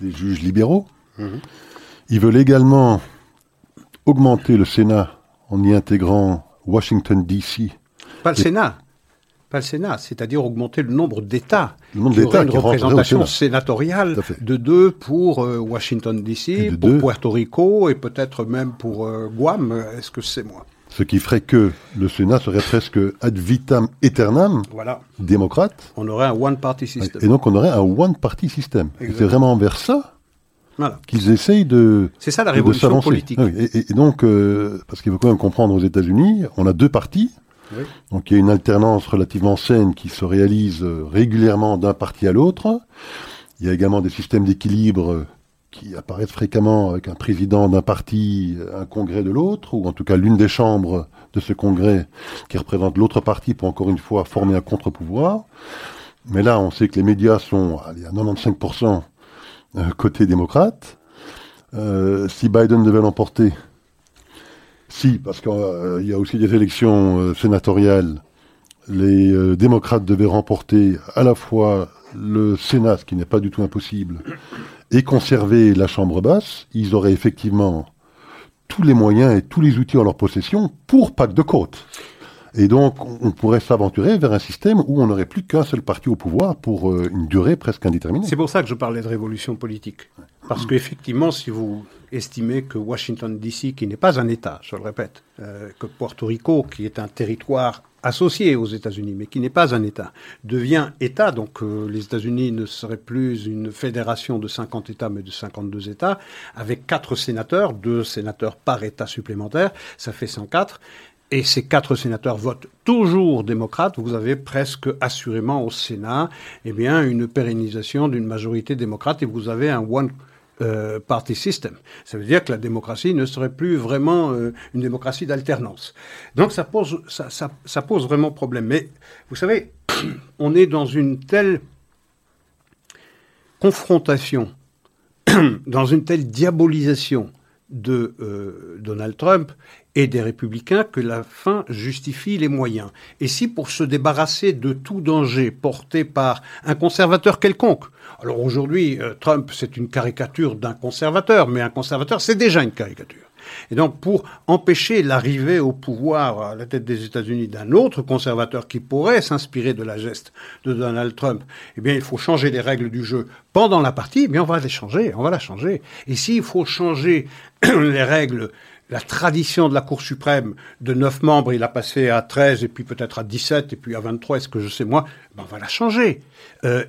des juges libéraux. Mmh. Ils veulent également augmenter le Sénat en y intégrant Washington DC. Pas le Sénat, c'est-à-dire augmenter le nombre d'États. Le nombre d'États qui rentreraient au Sénat. Une représentation sénatoriale de 2 pour Washington DC, pour Puerto Rico et peut-être même pour Guam. Est-ce que c'est moi ? Ce qui ferait que le Sénat serait presque ad vitam aeternam, démocrate. On aurait un one-party system. Et donc on aurait un one-party system. Et c'est vraiment vers ça qu'ils essayent de s'avancer. C'est ça la révolution politique. Et donc, parce qu'il faut quand même comprendre, aux États-Unis, on a 2 partis. Oui. Donc il y a une alternance relativement saine qui se réalise régulièrement d'un parti à l'autre. Il y a également des systèmes d'équilibre qui apparaissent fréquemment avec un président d'un parti, un congrès de l'autre, ou en tout cas l'une des chambres de ce congrès qui représente l'autre parti pour encore une fois former un contre-pouvoir. Mais là, on sait que les médias sont à 95% côté démocrate. Si Biden devait l'emporter... Si, parce qu'il y a aussi des élections sénatoriales, les démocrates devaient remporter à la fois le Sénat, ce qui n'est pas du tout impossible, et conserver la Chambre basse. Ils auraient effectivement tous les moyens et tous les outils en leur possession pour pacte de côte. Et donc, on pourrait s'aventurer vers un système où on n'aurait plus qu'un seul parti au pouvoir pour une durée presque indéterminée. C'est pour ça que je parlais de révolution politique. Parce qu'effectivement, si vous estimez que Washington DC, qui n'est pas un État, je le répète, que Puerto Rico, qui est un territoire associé aux États-Unis, mais qui n'est pas un État, devient État, donc les États-Unis ne seraient plus une fédération de 50 États, mais de 52 États, avec 4 sénateurs, 2 sénateurs par État supplémentaire, ça fait 104. Et ces 4 sénateurs votent toujours démocrates. Vous avez presque assurément au Sénat, une pérennisation d'une majorité démocrate et vous avez un one-party system. Ça veut dire que la démocratie ne serait plus vraiment une démocratie d'alternance. Donc ça pose vraiment problème. Mais vous savez, on est dans une telle confrontation, dans une telle diabolisation de Donald Trump et des républicains que la fin justifie les moyens. Et si pour se débarrasser de tout danger porté par un conservateur quelconque, alors aujourd'hui Trump c'est une caricature d'un conservateur, mais un conservateur c'est déjà une caricature. Et donc, pour empêcher l'arrivée au pouvoir à la tête des États-Unis d'un autre conservateur qui pourrait s'inspirer de la geste de Donald Trump, eh bien, il faut changer les règles du jeu pendant la partie, eh bien, on va les changer, on va la changer. Et s'il faut changer les règles, la tradition de la Cour suprême de 9 membres, il a passé à 13 et puis peut-être à 17 et puis à 23, est-ce que je sais moi, ben on va la changer.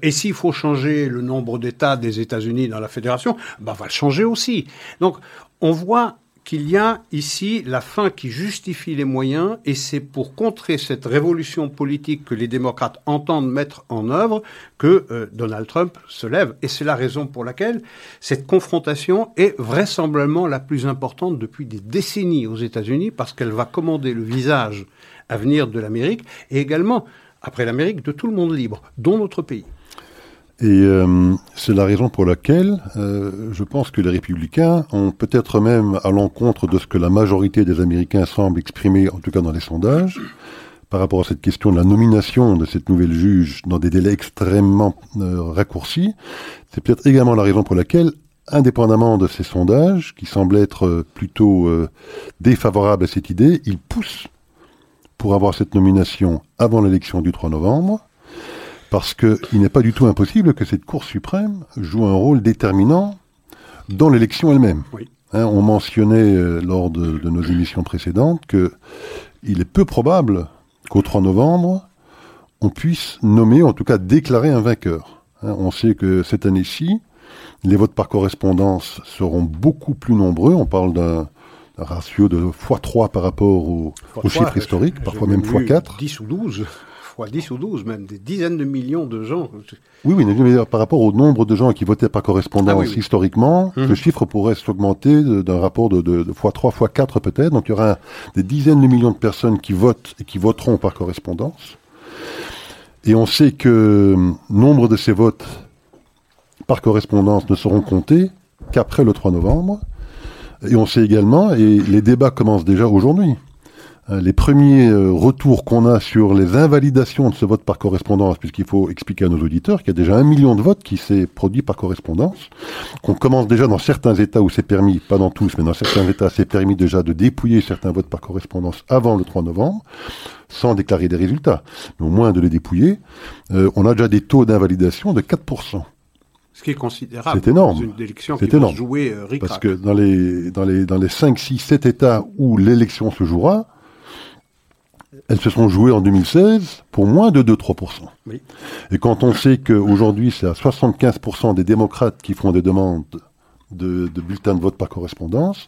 Et s'il faut changer le nombre d'États des États-Unis dans la fédération, ben on va le changer aussi. Donc on voit qu'il y a ici la fin qui justifie les moyens et c'est pour contrer cette révolution politique que les démocrates entendent mettre en œuvre que Donald Trump se lève. Et c'est la raison pour laquelle cette confrontation est vraisemblablement la plus importante depuis des décennies aux États-Unis parce qu'elle va commander le visage à venir de l'Amérique et également, après l'Amérique, de tout le monde libre, dont notre pays. Et c'est la raison pour laquelle je pense que les républicains ont peut-être même à l'encontre de ce que la majorité des Américains semble exprimer, en tout cas dans les sondages, par rapport à cette question de la nomination de cette nouvelle juge dans des délais extrêmement raccourcis. C'est peut-être également la raison pour laquelle, indépendamment de ces sondages, qui semblent être plutôt défavorables à cette idée, ils poussent pour avoir cette nomination avant l'élection du 3 novembre. Parce qu'il n'est pas du tout impossible que cette Cour suprême joue un rôle déterminant dans l'élection elle-même. Oui. Hein, on mentionnait lors de nos émissions précédentes qu'il est peu probable qu'au 3 novembre, on puisse nommer, en tout cas déclarer un vainqueur. Hein, on sait que cette année-ci, les votes par correspondance seront beaucoup plus nombreux. On parle d'un ratio de x3 par rapport aux chiffres historiques, parfois même x4. 10 ou 12 10 ou 12 même, des dizaines de millions de gens. Oui, mais par rapport au nombre de gens qui votaient par correspondance historiquement, le chiffre pourrait s'augmenter d'un rapport de x3, x4 peut-être. Donc il y aura des dizaines de millions de personnes qui votent et qui voteront par correspondance. Et on sait que nombre de ces votes par correspondance ne seront comptés qu'après le 3 novembre. Et on sait également, et les débats commencent déjà aujourd'hui, les premiers retours qu'on a sur les invalidations de ce vote par correspondance, puisqu'il faut expliquer à nos auditeurs qu'il y a déjà 1 million de votes qui s'est produit par correspondance, qu'on commence déjà dans certains États où c'est permis, pas dans tous, mais dans certains États, c'est permis déjà de dépouiller certains votes par correspondance avant le 3 novembre, sans déclarer des résultats, mais au moins de les dépouiller. On a déjà des taux d'invalidation de 4%. Ce qui est considérable. C'est énorme. C'est une élection qui va se jouer ric-rac. Parce que dans les 5, 6, 7 États où l'élection se jouera, elles se sont jouées en 2016 pour moins de 2-3%. Oui. Et quand on sait qu'aujourd'hui, c'est à 75% des démocrates qui font des demandes de bulletins de vote par correspondance,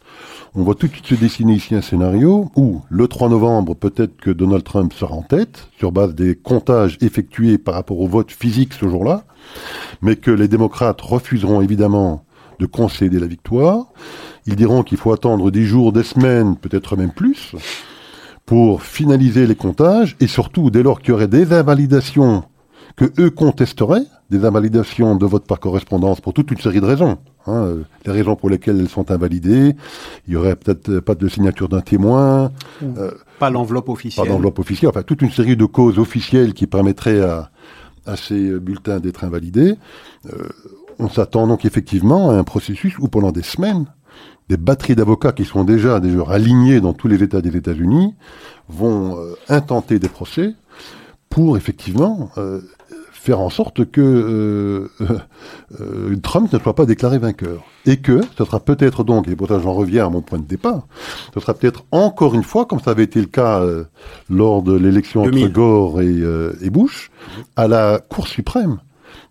on voit tout de suite se dessiner ici un scénario où, le 3 novembre, peut-être que Donald Trump sera en tête, sur base des comptages effectués par rapport au vote physique ce jour-là, mais que les démocrates refuseront évidemment de concéder la victoire. Ils diront qu'il faut attendre des jours, des semaines, peut-être même plus, pour finaliser les comptages, et surtout, dès lors qu'il y aurait des invalidations que eux contesteraient, des invalidations de vote par correspondance pour toute une série de raisons, hein, les raisons pour lesquelles elles sont invalidées, il y aurait peut-être pas de signature d'un témoin, pas l'enveloppe officielle. Pas d'enveloppe officielle, enfin toute une série de causes officielles qui permettraient à ces bulletins d'être invalidés. On s'attend donc effectivement à un processus où pendant des semaines, des batteries d'avocats qui sont déjà alignés dans tous les États des États-Unis vont intenter des procès pour effectivement faire en sorte que Trump ne soit pas déclaré vainqueur. Et que ce sera peut-être donc, et pourtant j'en reviens à mon point de départ, ce sera peut-être encore une fois, comme ça avait été le cas lors de l'élection 2000. Entre Gore et Bush, à la Cour suprême,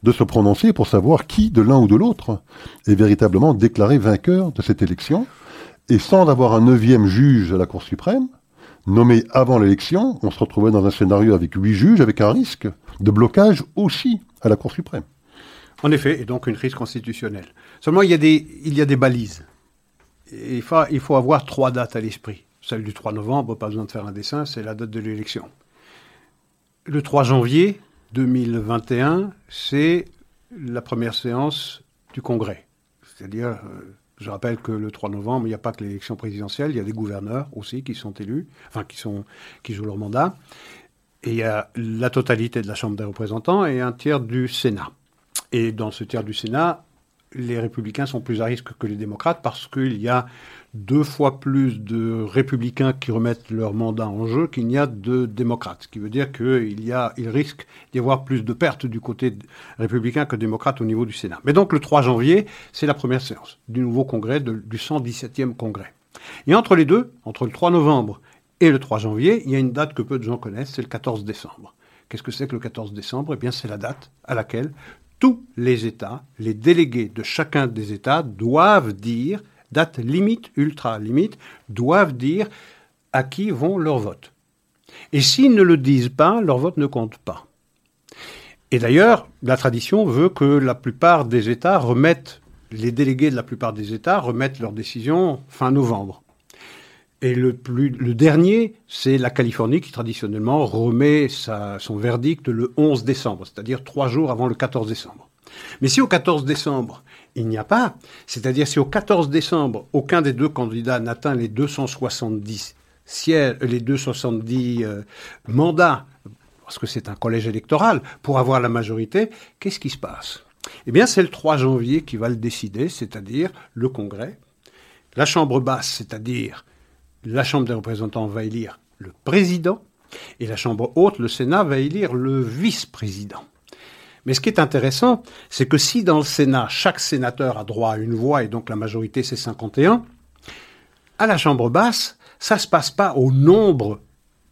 de se prononcer pour savoir qui, de l'un ou de l'autre, est véritablement déclaré vainqueur de cette élection. Et sans avoir un 9e juge à la Cour suprême, nommé avant l'élection, on se retrouvait dans un scénario avec 8 juges, avec un risque de blocage aussi à la Cour suprême. En effet, et donc une crise constitutionnelle. Seulement, il y a des balises. Et il faut avoir 3 dates à l'esprit. Celle du 3 novembre, pas besoin de faire un dessin, c'est la date de l'élection. Le 3 janvier... 2021, c'est la première séance du Congrès. C'est-à-dire, je rappelle que le 3 novembre, il n'y a pas que l'élection présidentielle, il y a des gouverneurs aussi qui sont élus, enfin qui jouent leur mandat. Et il y a la totalité de la Chambre des représentants et un tiers du Sénat. Et dans ce tiers du Sénat, les républicains sont plus à risque que les démocrates parce qu'il y a 2 fois plus de républicains qui remettent leur mandat en jeu qu'il n'y a de démocrates. Ce qui veut dire qu'il risque d'y avoir plus de pertes du côté républicain que démocrate au niveau du Sénat. Mais donc le 3 janvier, c'est la première séance du nouveau Congrès, du 117e Congrès. Et entre les deux, entre le 3 novembre et le 3 janvier, il y a une date que peu de gens connaissent, c'est le 14 décembre. Qu'est-ce que c'est que le 14 décembre ? Eh bien, c'est la date à laquelle tous les États, les délégués de chacun des États doivent dire, date limite, ultra limite, doivent dire à qui vont leurs votes. Et s'ils ne le disent pas, leur vote ne compte pas. Et d'ailleurs, la tradition veut que la plupart des États remettent leurs décisions fin novembre. Et le dernier, c'est la Californie qui traditionnellement remet son verdict le 11 décembre, c'est-à-dire 3 jours avant le 14 décembre. Mais si au 14 décembre, il n'y a pas, c'est-à-dire si au 14 décembre, aucun des deux candidats n'atteint les 270 sièges, les 270 mandats, parce que c'est un collège électoral, pour avoir la majorité, qu'est-ce qui se passe ? Eh bien, c'est le 3 janvier qui va le décider, c'est-à-dire le Congrès. La Chambre basse, c'est-à-dire la Chambre des représentants, va élire le président, et la Chambre haute, le Sénat, va élire le vice-président. Mais ce qui est intéressant, c'est que si dans le Sénat, chaque sénateur a droit à une voix, et donc la majorité, c'est 51, à la Chambre basse, ça ne se passe pas au nombre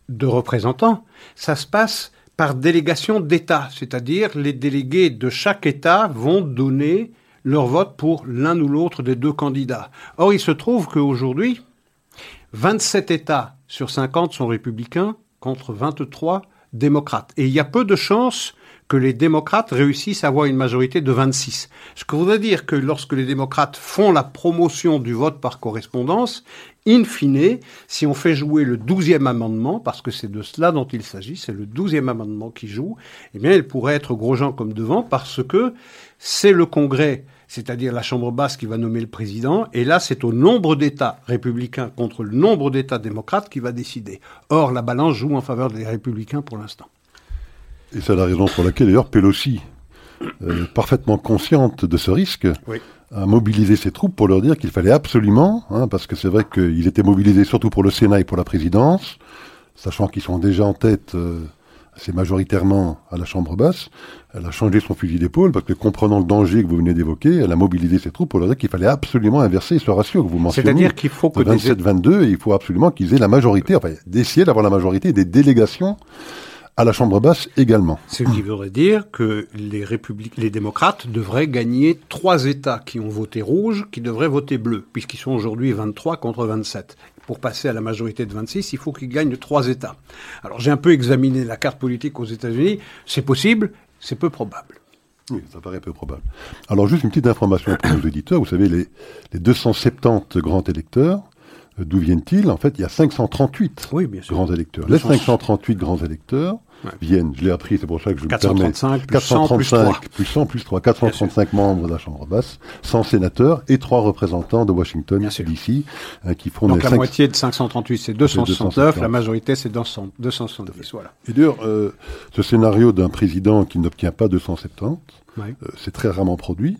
de représentants, ça se passe par délégation d'État, c'est-à-dire les délégués de chaque État vont donner leur vote pour l'un ou l'autre des deux candidats. Or, il se trouve qu'aujourd'hui, 27 États sur 50 sont républicains contre 23 démocrates. Et il y a peu de chances que les démocrates réussissent à avoir une majorité de 26. Ce qui voudrait dire que lorsque les démocrates font la promotion du vote par correspondance, in fine, si on fait jouer le 12e amendement, parce que c'est de cela dont il s'agit, c'est le 12e amendement qui joue, eh bien, il pourrait être gros gens comme devant, parce que c'est le Congrès, c'est-à-dire la Chambre basse, qui va nommer le président, et là, c'est au nombre d'États républicains contre le nombre d'États démocrates qui va décider. Or, la balance joue en faveur des républicains pour l'instant. Et c'est la raison pour laquelle, d'ailleurs, Pelosi, parfaitement consciente de ce risque, oui, a mobilisé ses troupes pour leur dire qu'il fallait absolument, parce que c'est vrai qu'ils étaient mobilisés surtout pour le Sénat et pour la présidence, sachant qu'ils sont déjà en tête assez majoritairement à la Chambre basse, elle a changé son fusil d'épaule, parce que comprenant le danger que vous venez d'évoquer, elle a mobilisé ses troupes pour leur dire qu'il fallait absolument inverser ce ratio que vous mentionnez. C'est-à-dire qu'il faut que 27-22, il faut absolument qu'ils aient la majorité, enfin, d'essayer d'avoir la majorité des délégations à la Chambre basse également. Ce qui voudrait dire que les démocrates devraient gagner 3 États qui ont voté rouge, qui devraient voter bleu, puisqu'ils sont aujourd'hui 23 contre 27. Pour passer à la majorité de 26, il faut qu'ils gagnent 3 États. Alors j'ai un peu examiné la carte politique aux États-Unis. C'est possible, c'est peu probable. Oui, ça paraît peu probable. Alors juste une petite information pour nos auditeurs. Vous savez, les 270 grands électeurs, d'où viennent-ils ? En fait, il y a 538 grands électeurs. Les 538 grands électeurs viennent, je l'ai appris, c'est pour ça que je me permets, 435 plus 100 plus 3, 435 membres de la Chambre basse, 100 sénateurs et 3 représentants de Washington DC, qui font... Donc la moitié de 538, c'est 269, la majorité c'est 270, voilà. Et d'ailleurs, ce scénario d'un président qui n'obtient pas 270, c'est très rarement produit.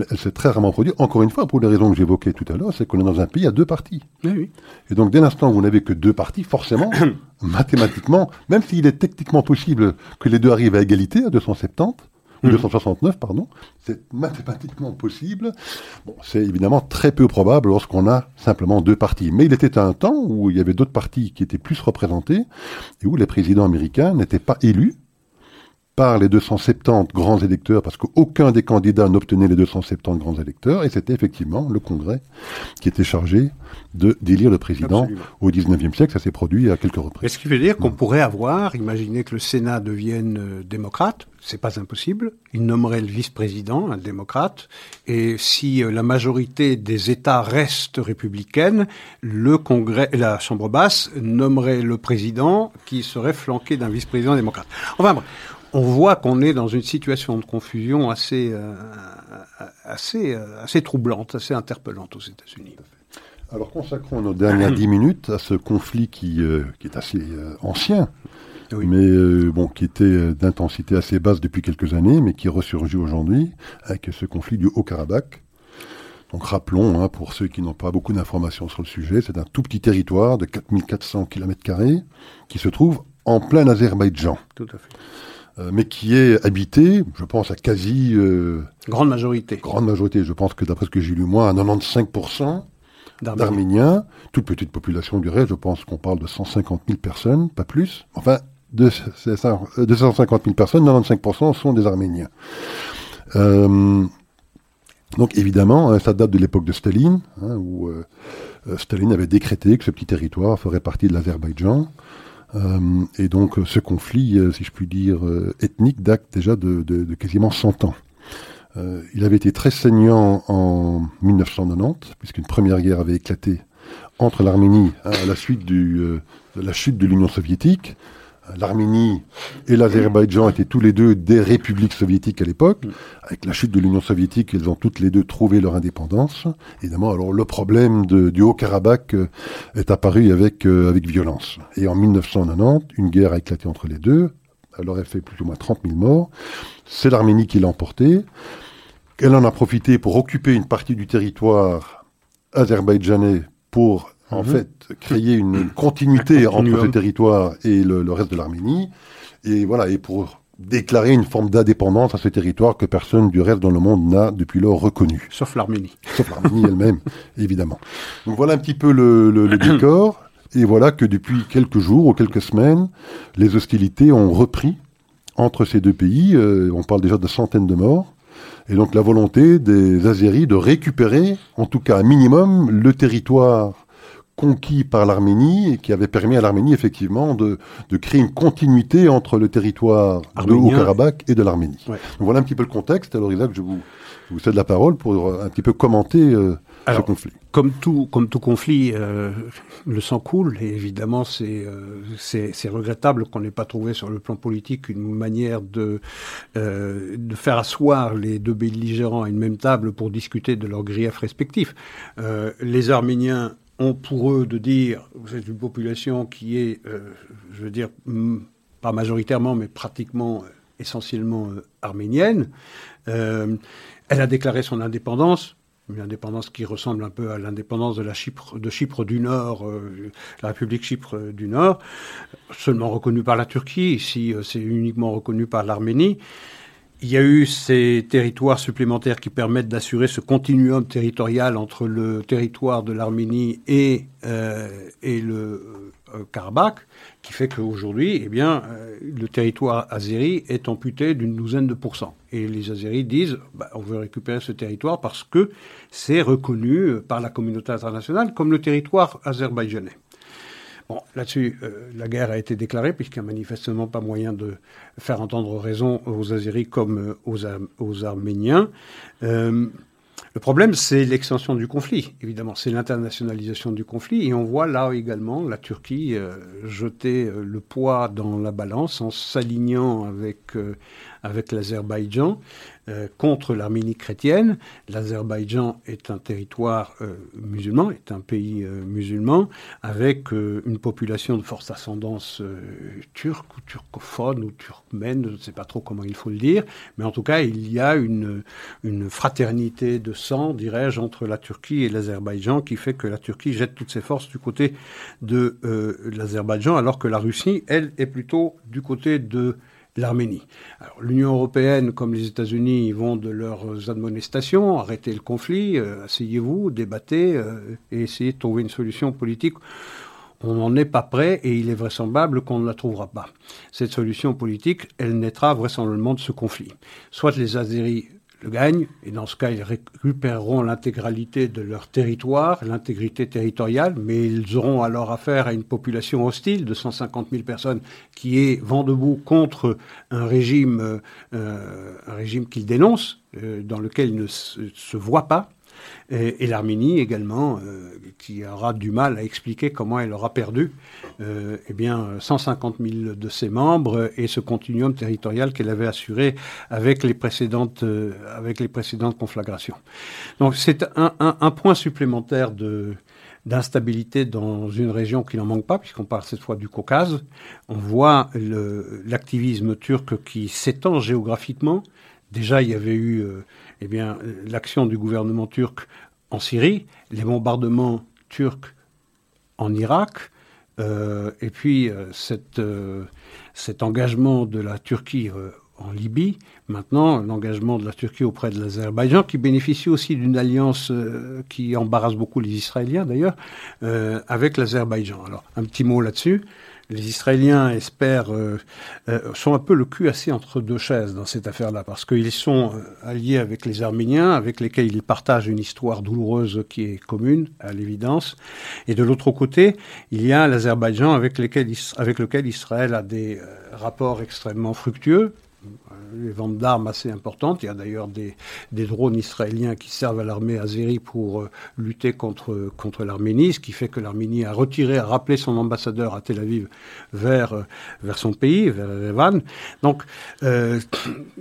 Mais elle s'est très rarement produite, encore une fois, pour les raisons que j'évoquais tout à l'heure, c'est qu'on est dans un pays à 2 partis. Oui, oui. Et donc, dès l'instant où vous n'avez que 2 partis, forcément, mathématiquement, même s'il est techniquement possible que les deux arrivent à égalité, à 269, pardon, c'est mathématiquement possible. Bon, c'est évidemment très peu probable lorsqu'on a simplement 2 partis. Mais il était un temps où il y avait d'autres partis qui étaient plus représentés et où les présidents américains n'étaient pas élus par les 270 grands électeurs, parce qu'aucun des candidats n'obtenait les 270 grands électeurs, et c'était effectivement le Congrès qui était chargé d'élire le président. Absolument. Au XIXe siècle. Ça s'est produit à quelques reprises. Et ce qui veut dire qu'on pourrait avoir, imaginez que le Sénat devienne démocrate, c'est pas impossible, il nommerait le vice-président, un démocrate, et si la majorité des États reste républicaine, le Congrès, la Chambre basse nommerait le président qui serait flanqué d'un vice-président démocrate. Enfin bref, on voit qu'on est dans une situation de confusion assez troublante, assez interpellante aux États-Unis. Alors consacrons nos dernières 10 minutes à ce conflit qui est assez ancien, oui. Mais bon, qui était d'intensité assez basse depuis quelques années, mais qui ressurgit aujourd'hui avec ce conflit du Haut-Karabakh. Donc rappelons, hein, pour ceux qui n'ont pas beaucoup d'informations sur le sujet, c'est un tout petit territoire de 4400 km² qui se trouve en plein Azerbaïdjan. Tout à fait. Mais qui est habité, je pense, à quasi... grande majorité. Grande majorité, je pense que d'après ce que j'ai lu moi, à 95% d'Arméniens. Toute petite population du reste, je pense qu'on parle de 150 000 personnes, pas plus. Enfin, de 150 000 personnes, 95% sont des Arméniens. Donc évidemment, hein, ça date de l'époque de Staline, hein, où Staline avait décrété que ce petit territoire ferait partie de l'Azerbaïdjan. Et donc ce conflit, si je puis dire, ethnique, date déjà de quasiment 100 ans. Il avait été très saignant en 1990, puisqu'une première guerre avait éclaté entre l'Arménie, hein, à la suite de la chute de l'Union soviétique. L'Arménie et l'Azerbaïdjan étaient tous les deux des républiques soviétiques à l'époque. Avec la chute de l'Union soviétique, elles ont toutes les deux trouvé leur indépendance. Évidemment, alors le problème du Haut-Karabakh est apparu avec violence. Et en 1990, une guerre a éclaté entre les deux. Elle aurait fait plus ou moins 30 000 morts. C'est l'Arménie qui l'a emporté. Elle en a profité pour occuper une partie du territoire azerbaïdjanais pour... en fait, créer une continuité entre ce territoire et le reste de l'Arménie, et voilà, et pour déclarer une forme d'indépendance à ce territoire que personne du reste dans le monde n'a depuis lors reconnu. Sauf l'Arménie. Sauf l'Arménie elle-même, évidemment. Donc voilà un petit peu le décor, et voilà que depuis quelques jours ou quelques semaines, les hostilités ont repris entre ces deux pays, on parle déjà de centaines de morts. Et donc la volonté des Azéris de récupérer, en tout cas un minimum, le territoire conquis par l'Arménie et qui avait permis à l'Arménie effectivement de créer une continuité entre le territoire arménien, de Haut-Karabakh et de l'Arménie. Ouais. Donc voilà un petit peu le contexte. Alors Isaac, je vous cède la parole pour un petit peu commenter ce conflit. Comme tout conflit, le sang coule et évidemment c'est regrettable qu'on n'ait pas trouvé sur le plan politique une manière de faire asseoir les deux belligérants à une même table pour discuter de leurs griefs respectifs. Les Arméniens ont pour eux de dire, c'est une population qui est, je veux dire, pas majoritairement, mais pratiquement, essentiellement arménienne. Elle a déclaré son indépendance, une indépendance qui ressemble un peu à l'indépendance de Chypre du Nord, la République Chypre du Nord, seulement reconnue par la Turquie, ici c'est uniquement reconnu par l'Arménie. Il y a eu ces territoires supplémentaires qui permettent d'assurer ce continuum territorial entre le territoire de l'Arménie et le Karabakh, qui fait qu'aujourd'hui, eh bien, le territoire azéri est amputé d'une 12%. Et les Azéris disent bah, on veut récupérer ce territoire parce que c'est reconnu par la communauté internationale comme le territoire azerbaïdjanais. Bon, là-dessus, la guerre a été déclarée, puisqu'il n'y a manifestement pas moyen de faire entendre raison aux Azéris comme aux Arméniens. Le problème, c'est l'extension du conflit, évidemment. C'est l'internationalisation du conflit. Et on voit là également la Turquie jeter le poids dans la balance en s'alignant avec l'Azerbaïdjan contre l'Arménie chrétienne. L'Azerbaïdjan est un territoire musulman, est un pays musulman, avec une population de forte ascendance turque ou turcophone ou turkmène, je ne sais pas trop comment il faut le dire, mais en tout cas, il y a une fraternité de sang, dirais-je, entre la Turquie et l'Azerbaïdjan, qui fait que la Turquie jette toutes ses forces du côté de l'Azerbaïdjan, alors que la Russie, elle, est plutôt du côté de l'Arménie. Alors, l'Union européenne, comme les États-Unis, vont de leurs admonestations, arrêtez le conflit, asseyez-vous, débattez et essayez de trouver une solution politique. On n'en est pas prêt et il est vraisemblable qu'on ne la trouvera pas. Cette solution politique, elle naîtra vraisemblablement de ce conflit. Soit les Azéris le gagnent, et dans ce cas, ils récupéreront l'intégralité de leur territoire, l'intégrité territoriale, mais ils auront alors affaire à une population hostile de 150 000 personnes qui est vent debout contre un régime qu'ils dénoncent, dans lequel ils ne se voient pas. Et l'Arménie également, qui aura du mal à expliquer comment elle aura perdu 150 000 de ses membres et ce continuum territorial qu'elle avait assuré avec les précédentes conflagrations. Donc c'est un point supplémentaire d'instabilité dans une région qui n'en manque pas, puisqu'on parle cette fois du Caucase. On voit l'activisme turc qui s'étend géographiquement. Déjà, il y avait eu l'action du gouvernement turc en Syrie, les bombardements turcs en Irak, et puis cet engagement de la Turquie en Libye, maintenant l'engagement de la Turquie auprès de l'Azerbaïdjan, qui bénéficie aussi d'une alliance qui embarrasse beaucoup les Israéliens d'ailleurs, avec l'Azerbaïdjan. Alors, un petit mot là-dessus. Les Israéliens espèrent, sont un peu le cul assez entre deux chaises dans cette affaire-là, parce qu'ils sont alliés avec les Arméniens, avec lesquels ils partagent une histoire douloureuse qui est commune, à l'évidence. Et de l'autre côté, il y a l'Azerbaïdjan avec lequel Israël a des rapports extrêmement fructueux, les ventes d'armes assez importantes. Il y a d'ailleurs des drones israéliens qui servent à l'armée azérie pour lutter contre l'Arménie, ce qui fait que l'Arménie a rappelé son ambassadeur à Tel Aviv vers son pays, vers Erevan. Donc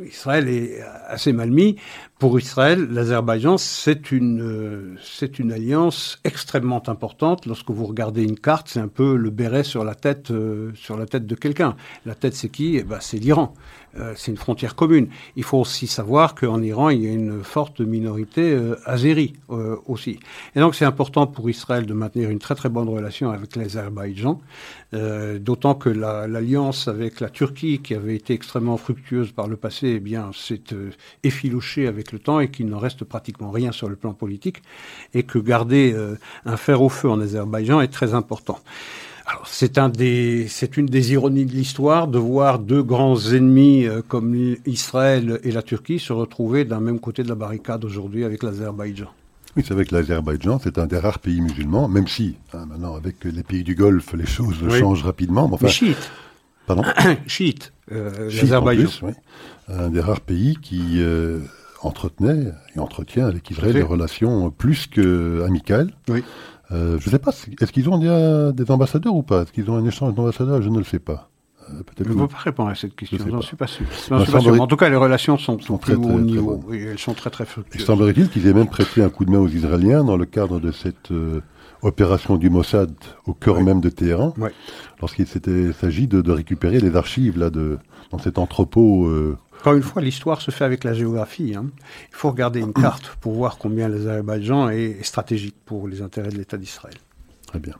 Israël est assez mal mis. Pour Israël, l'Azerbaïdjan, c'est une alliance extrêmement importante. Lorsque vous regardez une carte, c'est un peu le béret sur la tête de quelqu'un. La tête, c'est qui ? C'est l'Iran. C'est une frontière commune. Il faut aussi savoir qu'en Iran, il y a une forte minorité azérie aussi. Et donc, c'est important pour Israël de maintenir une très très bonne relation avec l'Azerbaïdjan, d'autant que l'alliance avec la Turquie, qui avait été extrêmement fructueuse par le passé, s'est effilochée avec le temps et qu'il n'en reste pratiquement rien sur le plan politique, et que garder un fer au feu en Azerbaïdjan est très important. Alors, c'est une des ironies de l'histoire de voir deux grands ennemis comme Israël et la Turquie se retrouver d'un même côté de la barricade aujourd'hui avec l'Azerbaïdjan. Oui, c'est vrai que l'Azerbaïdjan, c'est un des rares pays musulmans, même si, maintenant, avec les pays du Golfe, les choses changent rapidement. Mais chiite. Pardon ? Chiite, l'Azerbaïdjan. Chiite, en plus, oui. Un des rares pays qui entretenait et entretient avec Israël des relations plus qu'amicales. Oui. Je ne sais pas, est-ce qu'ils ont des ambassadeurs ou pas ? Est-ce qu'ils ont un échange d'ambassadeurs ? Je ne le sais pas. Je ne peux pas répondre à cette question, je n'en suis pas sûr. En tout cas, les relations sont très haut niveau. Oui, elles sont très très fructueuses. Il semblerait-il qu'ils aient même prêté un coup de main aux Israéliens dans le cadre de cette opération du Mossad au cœur même de Téhéran, lorsqu'il s'agit de récupérer les archives dans cet entrepôt. Encore une fois, l'histoire se fait avec la géographie. Il faut regarder une carte pour voir combien l'Azerbaïdjan est stratégique pour les intérêts de l'État d'Israël. Très bien.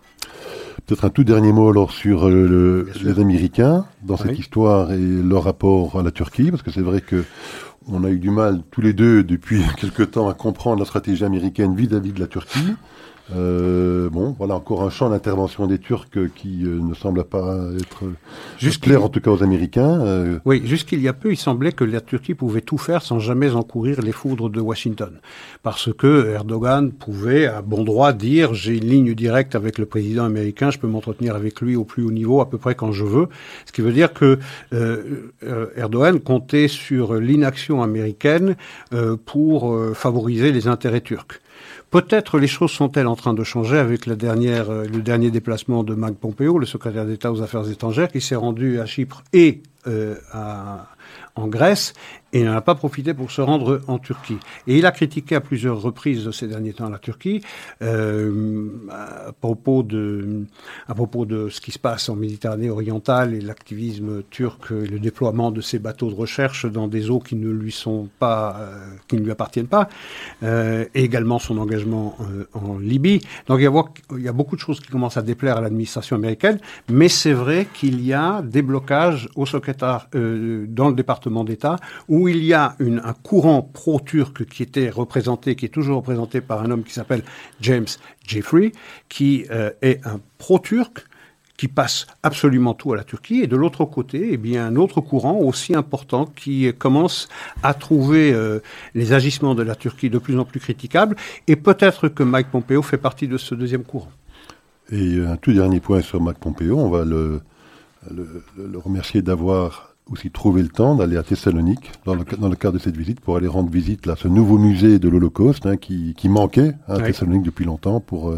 Peut-être un tout dernier mot alors sur les Américains dans cette histoire et leur rapport à la Turquie, parce que c'est vrai que on a eu du mal tous les deux depuis quelque temps à comprendre la stratégie américaine vis-à-vis de la Turquie. Voilà encore un champ d'intervention des Turcs qui ne semble pas être clair, en tout cas aux Américains. Oui, jusqu'il y a peu, il semblait que la Turquie pouvait tout faire sans jamais encourir les foudres de Washington. Parce que Erdogan pouvait, à bon droit, dire « j'ai une ligne directe avec le président américain, je peux m'entretenir avec lui au plus haut niveau à peu près quand je veux ». Ce qui veut dire que Erdogan comptait sur l'inaction américaine pour favoriser les intérêts turcs. Peut-être les choses sont-elles en train de changer avec le dernier déplacement de Mike Pompeo, le secrétaire d'État aux Affaires étrangères, qui s'est rendu à Chypre et en Grèce, et n'en a pas profité pour se rendre en Turquie. Et il a critiqué à plusieurs reprises ces derniers temps la Turquie à propos de ce qui se passe en Méditerranée orientale et l'activisme turc, et le déploiement de ses bateaux de recherche dans des eaux qui ne lui appartiennent pas, et également son engagement en Libye. Donc il y a beaucoup de choses qui commencent à déplaire à l'administration américaine, mais c'est vrai qu'il y a des blocages au secrétaire dans le département d'État, où il y a un courant pro-turc qui est toujours représenté par un homme qui s'appelle James Jeffrey, qui est un pro-turc, qui passe absolument tout à la Turquie. Et de l'autre côté, un autre courant aussi important qui commence à trouver les agissements de la Turquie de plus en plus critiquables. Et peut-être que Mike Pompeo fait partie de ce deuxième courant. Et un tout dernier point sur Mike Pompeo. On va le remercier d'avoir aussi trouver le temps d'aller à Thessalonique dans le cadre de cette visite pour aller rendre visite à ce nouveau musée de l'Holocauste qui manquait à Thessalonique depuis longtemps pour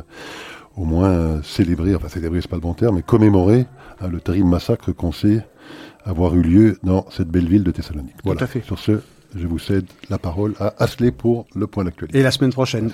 au moins célébrer, c'est pas le bon terme, mais commémorer le terrible massacre qu'on sait avoir eu lieu dans cette belle ville de Thessalonique. Voilà. Tout à fait. Sur ce, je vous cède la parole à Asselet pour le point d'actualité. Et la semaine prochaine.